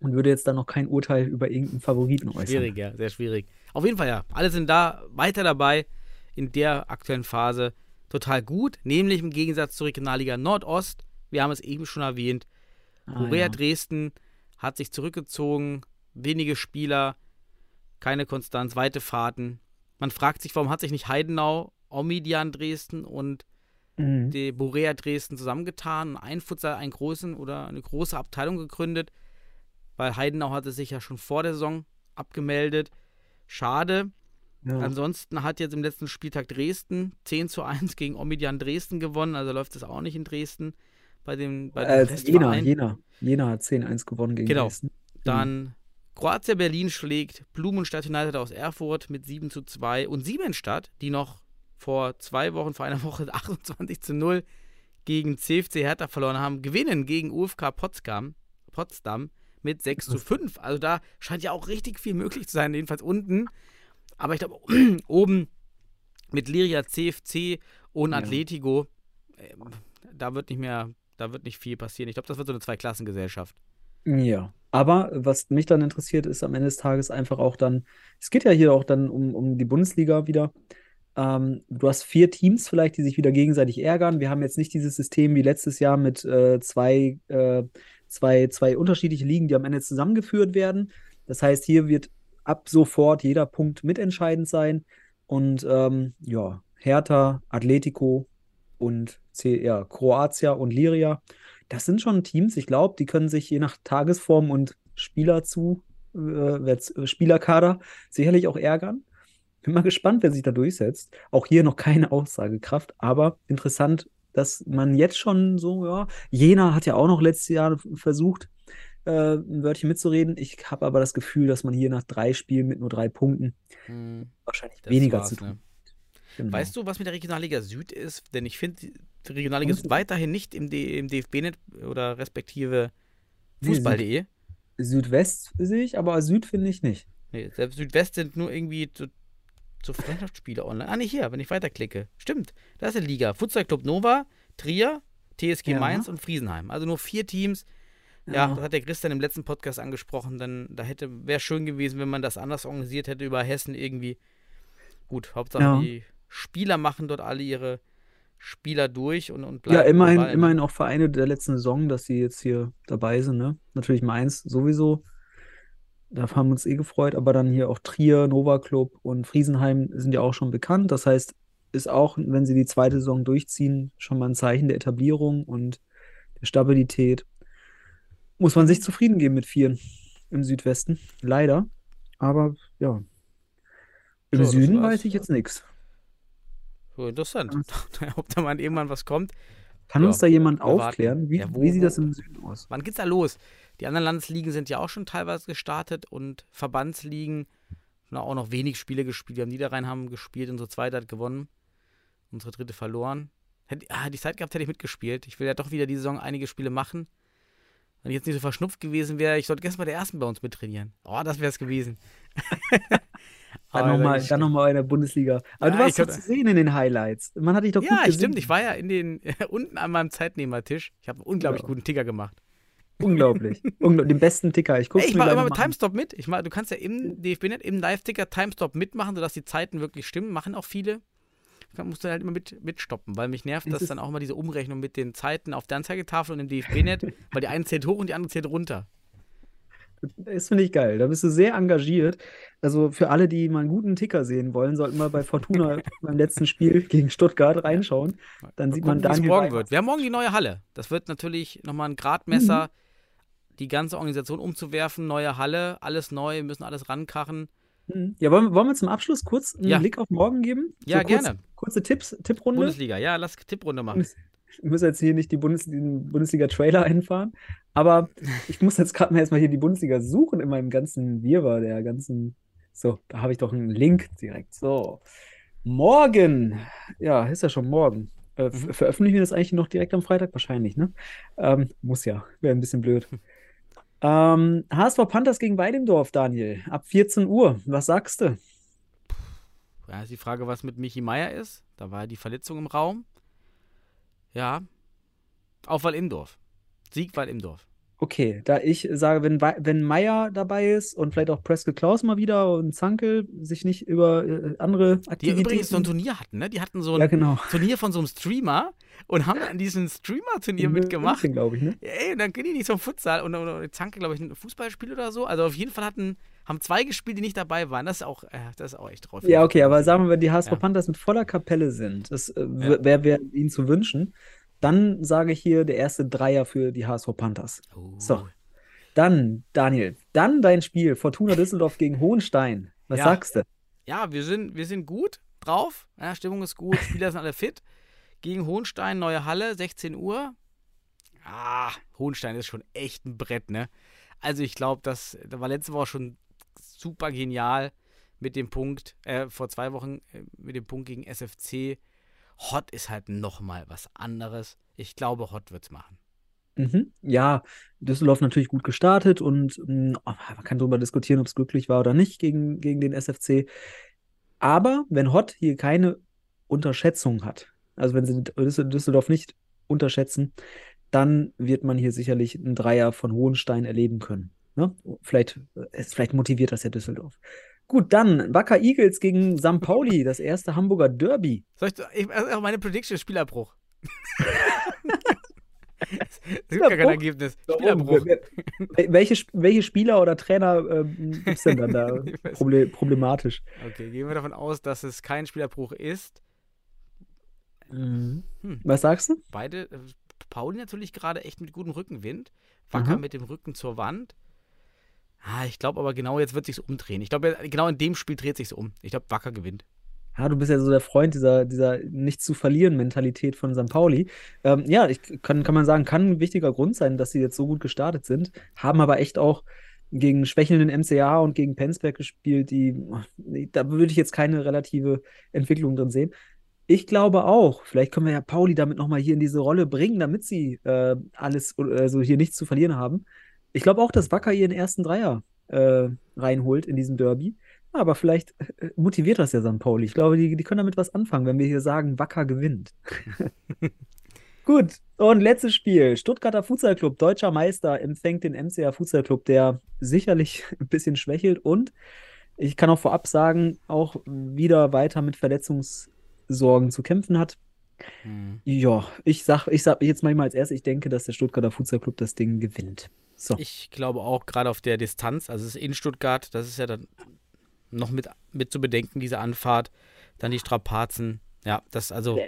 würde jetzt dann noch kein Urteil über irgendeinen Favoriten äußern. Schwierig, ja, sehr schwierig. Auf jeden Fall, ja. Alle sind da weiter dabei in der aktuellen Phase total gut, nämlich im Gegensatz zur Regionalliga Nordost. Wir haben es eben schon erwähnt. Borea Dresden hat sich zurückgezogen, wenige Spieler, keine Konstanz, weite Fahrten. Man fragt sich, warum hat sich nicht Heidenau, Omidian Dresden und die Borea Dresden zusammengetan, einen Futsal, einen großen oder eine große Abteilung gegründet. Weil Heidenau hatte sich ja schon vor der Saison abgemeldet. Schade. Ja. Ansonsten hat jetzt im letzten Spieltag Dresden 10-1 gegen Omidian Dresden gewonnen. Also läuft es auch nicht in Dresden. Bei dem Jena hat 10-1 gewonnen gegen Dresden. Dann Kroatia Berlin schlägt Blumenstadt United aus Erfurt mit 7-2. Und Siemensstadt, die noch vor einer Woche 28-0 gegen CFC Hertha verloren haben, gewinnen gegen UFK Potsdam. Mit 6-5. Also da scheint ja auch richtig viel möglich zu sein, jedenfalls unten. Aber ich glaube, oben mit Liria, CFC und Atletico, da wird nicht viel passieren. Ich glaube, das wird so eine Zweiklassengesellschaft. Ja, aber was mich dann interessiert, ist am Ende des Tages einfach auch dann, es geht ja hier auch dann um die Bundesliga wieder. Du hast 4 Teams vielleicht, die sich wieder gegenseitig ärgern. Wir haben jetzt nicht dieses System wie letztes Jahr mit zwei unterschiedliche Ligen, die am Ende zusammengeführt werden. Das heißt, hier wird ab sofort jeder Punkt mitentscheidend sein. Und Hertha, Atletico und Kroatia und Liria, das sind schon Teams, ich glaube, die können sich je nach Tagesform und Spielerkader sicherlich auch ärgern. Bin mal gespannt, wer sich da durchsetzt. Auch hier noch keine Aussagekraft, aber interessant, dass man jetzt schon so, Jena hat ja auch noch letztes Jahr versucht, ein Wörtchen mitzureden. Ich habe aber das Gefühl, dass man hier nach 3 Spielen mit nur 3 Punkten wahrscheinlich weniger zu tun hat. Ne? Genau. Weißt du, was mit der Regionalliga Süd ist? Denn ich finde, die Regionalliga Süd weiterhin nicht im DFB-Net oder respektive Fußball.de. Südwest sehe ich, aber Süd finde ich nicht. Nee, selbst Südwest sind nur irgendwie zu Freundschaftsspiele online. Ah, nicht hier, wenn ich weiterklicke. Stimmt, da ist eine Liga. Futsal Club Nova, Trier, TSG Mainz und Friesenheim. Also nur 4 Teams. Ja, das hat der Christian im letzten Podcast angesprochen. Dann wäre schön gewesen, wenn man das anders organisiert hätte über Hessen irgendwie. Gut, Hauptsache die Spieler machen dort alle ihre Spieler durch und bleiben. Ja, immerhin auch Vereine der letzten Saison, dass sie jetzt hier dabei sind. Ne? Natürlich Mainz sowieso. Da haben wir uns gefreut, aber dann hier auch Trier, Nova Club und Friesenheim sind ja auch schon bekannt. Das heißt, ist auch, wenn sie die zweite Saison durchziehen, schon mal ein Zeichen der Etablierung und der Stabilität. Muss man sich zufrieden geben mit 4 im Südwesten. Leider. Aber ja. Im Süden weiß ich jetzt nichts. So interessant. Ob da mal irgendwann was kommt. Kann uns da jemand aufklären? Wie sieht das im Süden aus? Wann geht's da los? Die anderen Landesligen sind ja auch schon teilweise gestartet und Verbandsligen haben auch noch wenig Spiele gespielt. Wir haben Niederrhein gespielt, unsere zweite hat gewonnen, unsere dritte verloren. Hätte ich Zeit gehabt, hätte ich mitgespielt. Ich will ja doch wieder diese Saison einige Spiele machen. Wenn ich jetzt nicht so verschnupft gewesen wäre, ich sollte gestern bei der ersten bei uns mittrainieren. Oh, das wäre es gewesen. Dann nochmal in der Bundesliga. Aber du warst doch zu sehen in den Highlights. Man hat dich doch gut gesehen. Ja, stimmt. Ich war ja unten an meinem Zeitnehmertisch. Ich habe einen unglaublich guten Ticker gemacht. Unglaublich. Den besten Ticker. Ich mache immer mit Timestop mit. Du kannst ja im DFB-Net, im Live-Ticker Timestop mitmachen, sodass die Zeiten wirklich stimmen. Machen auch viele. Da musst du halt immer mitstoppen, weil mich nervt, dass dann auch immer diese Umrechnung mit den Zeiten auf der Anzeigetafel und im DFB-Net, weil die eine zählt hoch und die andere zählt runter. Das finde ich geil. Da bist du sehr engagiert. Also für alle, die mal einen guten Ticker sehen wollen, sollten mal bei Fortuna beim letzten Spiel gegen Stuttgart reinschauen. Dann sieht man Daniel morgen wird. Wir haben morgen die neue Halle. Das wird natürlich nochmal ein Gradmesser, die ganze Organisation umzuwerfen. Neue Halle, alles neu, wir müssen alles rankachen. Ja, wollen wir zum Abschluss kurz einen Blick auf morgen geben? Ja, so kurz, gerne. Kurze Tipps, Tipprunde. Bundesliga, ja, lass Tipprunde machen. Ich muss jetzt hier nicht den Bundesliga-Trailer einfahren, aber ich muss jetzt gerade mal erstmal hier die Bundesliga suchen in meinem ganzen Wirrwarr, der ganzen. So, da habe ich doch einen Link direkt. So, morgen. Ja, ist ja schon morgen. Veröffentlichen wir das eigentlich noch direkt am Freitag? Wahrscheinlich, ne? Muss ja. Wäre ein bisschen blöd. HSV Panthers gegen Weidendorf, Daniel. Ab 14 Uhr. Was sagst du? Ja, ist die Frage, was mit Michi Meier ist. Da war ja die Verletzung im Raum. Ja, auf Waldimdorf. Sieg Waldimdorf. Okay, da ich sage, wenn Meier dabei ist und vielleicht auch Preske Klaus mal wieder und Zankel sich nicht über andere Aktivitäten... Die übrigens so ein Turnier hatten, ne? Die hatten so ein Turnier von so einem Streamer und haben an diesem Streamer-Turnier mitgemacht. Glaube ich, ne? Ey, und dann können die nicht zum Futsal und Zankel, glaube ich, ein Fußballspiel oder so. Also auf jeden Fall haben zwei gespielt, die nicht dabei waren. Das ist auch echt drauf. Ja, okay, aber sagen wir, wenn die HSV Panthers mit voller Kapelle sind, das wäre ihnen zu wünschen, dann sage ich hier der erste Dreier für die HSV Panthers. Oh. So, dann, Daniel, dein Spiel Fortuna Düsseldorf gegen Hohenstein. Was sagst du? Ja, wir sind gut drauf. Ja, Stimmung ist gut, Spieler sind alle fit. Gegen Hohenstein, neue Halle, 16 Uhr. Ah, Hohenstein ist schon echt ein Brett, ne? Also ich glaube, das war letzte Woche schon super genial mit dem Punkt, vor 2 Wochen mit dem Punkt gegen SFC. Hott ist halt nochmal was anderes. Ich glaube, Hott wird's machen. Mhm. Ja, Düsseldorf natürlich gut gestartet und man kann darüber diskutieren, ob es glücklich war oder nicht gegen den SFC. Aber wenn Hott hier keine Unterschätzung hat, also wenn sie Düsseldorf nicht unterschätzen, dann wird man hier sicherlich einen Dreier von Hohenstein erleben können. Ne? Vielleicht motiviert das ja Düsseldorf. Gut, dann Wacker Eagles gegen St. Pauli, das erste Hamburger Derby. Meine Prediction ist Spielabbruch. Es gibt gar kein Ergebnis. Spielabbruch. Welche Spieler oder Trainer sind dann da problematisch? Okay, gehen wir davon aus, dass es kein Spielabbruch ist. Was sagst du? Beide, Pauli natürlich gerade echt mit gutem Rückenwind. Wacker mit dem Rücken zur Wand. Ich glaube aber genau, jetzt wird es sich umdrehen. Ich glaube, genau in dem Spiel dreht es sich um. Ich glaube, Wacker gewinnt. Ja, du bist ja so der Freund dieser Nicht-zu-verlieren-Mentalität von St. Pauli. Kann man sagen, kann ein wichtiger Grund sein, dass sie jetzt so gut gestartet sind. Haben aber echt auch gegen schwächelnden MCA und gegen Penzberg gespielt. Da würde ich jetzt keine relative Entwicklung drin sehen. Ich glaube auch, vielleicht können wir ja Pauli damit nochmal hier in diese Rolle bringen, damit sie alles, also hier nichts zu verlieren haben. Ich glaube auch, dass Wacker ihren ersten Dreier reinholt in diesem Derby. Ja, aber vielleicht motiviert das ja St. Pauli. Ich glaube, die können damit was anfangen, wenn wir hier sagen, Wacker gewinnt. Gut, und letztes Spiel. Stuttgarter Futsalclub, deutscher Meister, empfängt den MCA Futsalclub, der sicherlich ein bisschen schwächelt. Und ich kann auch vorab sagen, auch wieder weiter mit Verletzungssorgen zu kämpfen hat. Ja, ich sag jetzt mal als erstes, ich denke, dass der Stuttgarter Futsalclub das Ding gewinnt. So. Ich glaube auch, gerade auf der Distanz, also es ist in Stuttgart, das ist ja dann noch mit zu bedenken, diese Anfahrt, dann die Strapazen. Ja, das ist nochmal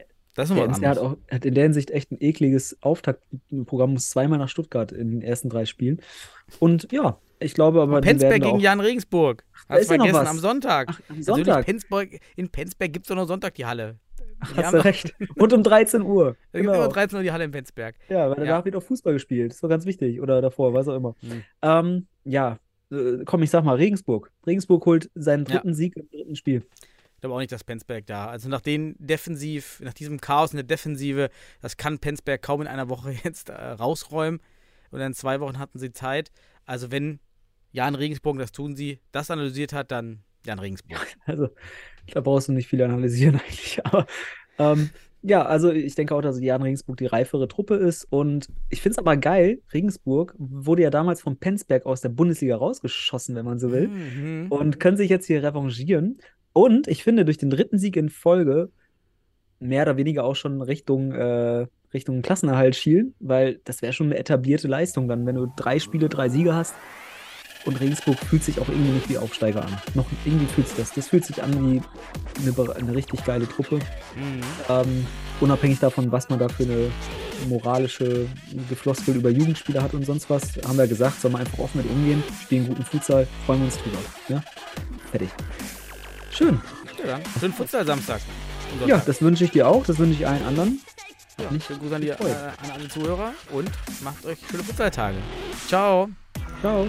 anders. Er hat in der Hinsicht echt ein ekliges Auftaktprogramm, muss zweimal nach Stuttgart in den ersten 3 Spielen. Und ja, ich glaube aber... Penzberg gegen Jan Regensburg. Hast du vergessen, am Sonntag. Ach, am Sonntag. In Penzberg gibt es doch noch Sonntag die Halle. Ach, hast du recht. Und um 13 Uhr. Da gibt es immer um 13 Uhr die Halle in Penzberg. Ja, weil danach wird auch Fußball gespielt. Das war ganz wichtig. Oder davor, was auch immer. Ich sag mal, Regensburg. Regensburg holt seinen dritten Sieg im dritten Spiel. Ich glaube auch nicht, dass Penzberg da, also nach diesem Chaos in der Defensive, das kann Penzberg kaum in einer Woche jetzt rausräumen. Und in 2 Wochen hatten sie Zeit. Also wenn Jan Regensburg, das tun sie, das analysiert hat, dann Jan Regensburg. Also, da brauchst du nicht viel analysieren eigentlich, aber Ja, also ich denke auch, dass Jan Regensburg die reifere Truppe ist. Und ich finde es aber geil, Regensburg wurde ja damals vom Penzberg aus der Bundesliga rausgeschossen, wenn man so will. Mhm. Und können sich jetzt hier revanchieren. Und ich finde, durch den dritten Sieg in Folge mehr oder weniger auch schon Richtung Klassenerhalt schielen, weil das wäre schon eine etablierte Leistung dann, wenn du 3 Spiele, 3 Siege hast. Und Regensburg fühlt sich auch irgendwie nicht wie Aufsteiger an. Noch irgendwie fühlt sich das. Das fühlt sich an wie eine richtig geile Truppe. Mhm. Unabhängig davon, was man da für eine moralische Gefloskel über Jugendspieler hat und sonst was, haben wir gesagt, soll man einfach offen mit umgehen, spielen guten Futsal, freuen wir uns drüber. Ja? Fertig. Schön. Ja, dann. Schönen Futsal-Samstag. Ja, das wünsche ich dir auch. Das wünsche ich allen anderen. Ja, schönen Gruß an alle Zuhörer und macht euch schöne Futsaltage. Ciao. Ciao.